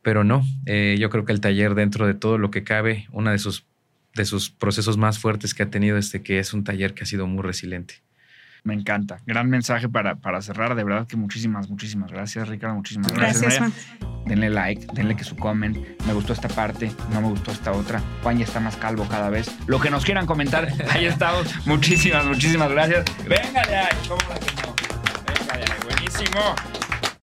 pero no, yo creo que el taller dentro de todo lo que cabe, uno de sus procesos más fuertes que ha tenido que es un taller que ha sido muy resiliente. Me encanta. Gran mensaje para cerrar. De verdad que muchísimas gracias, Ricardo. Muchísimas gracias María. Denle like, denle que su comment. Me gustó esta parte, no me gustó esta otra. Juan ya está más calvo cada vez. Lo que nos quieran comentar, ahí estamos. Muchísimas gracias. Venga de ahí. Buenísimo.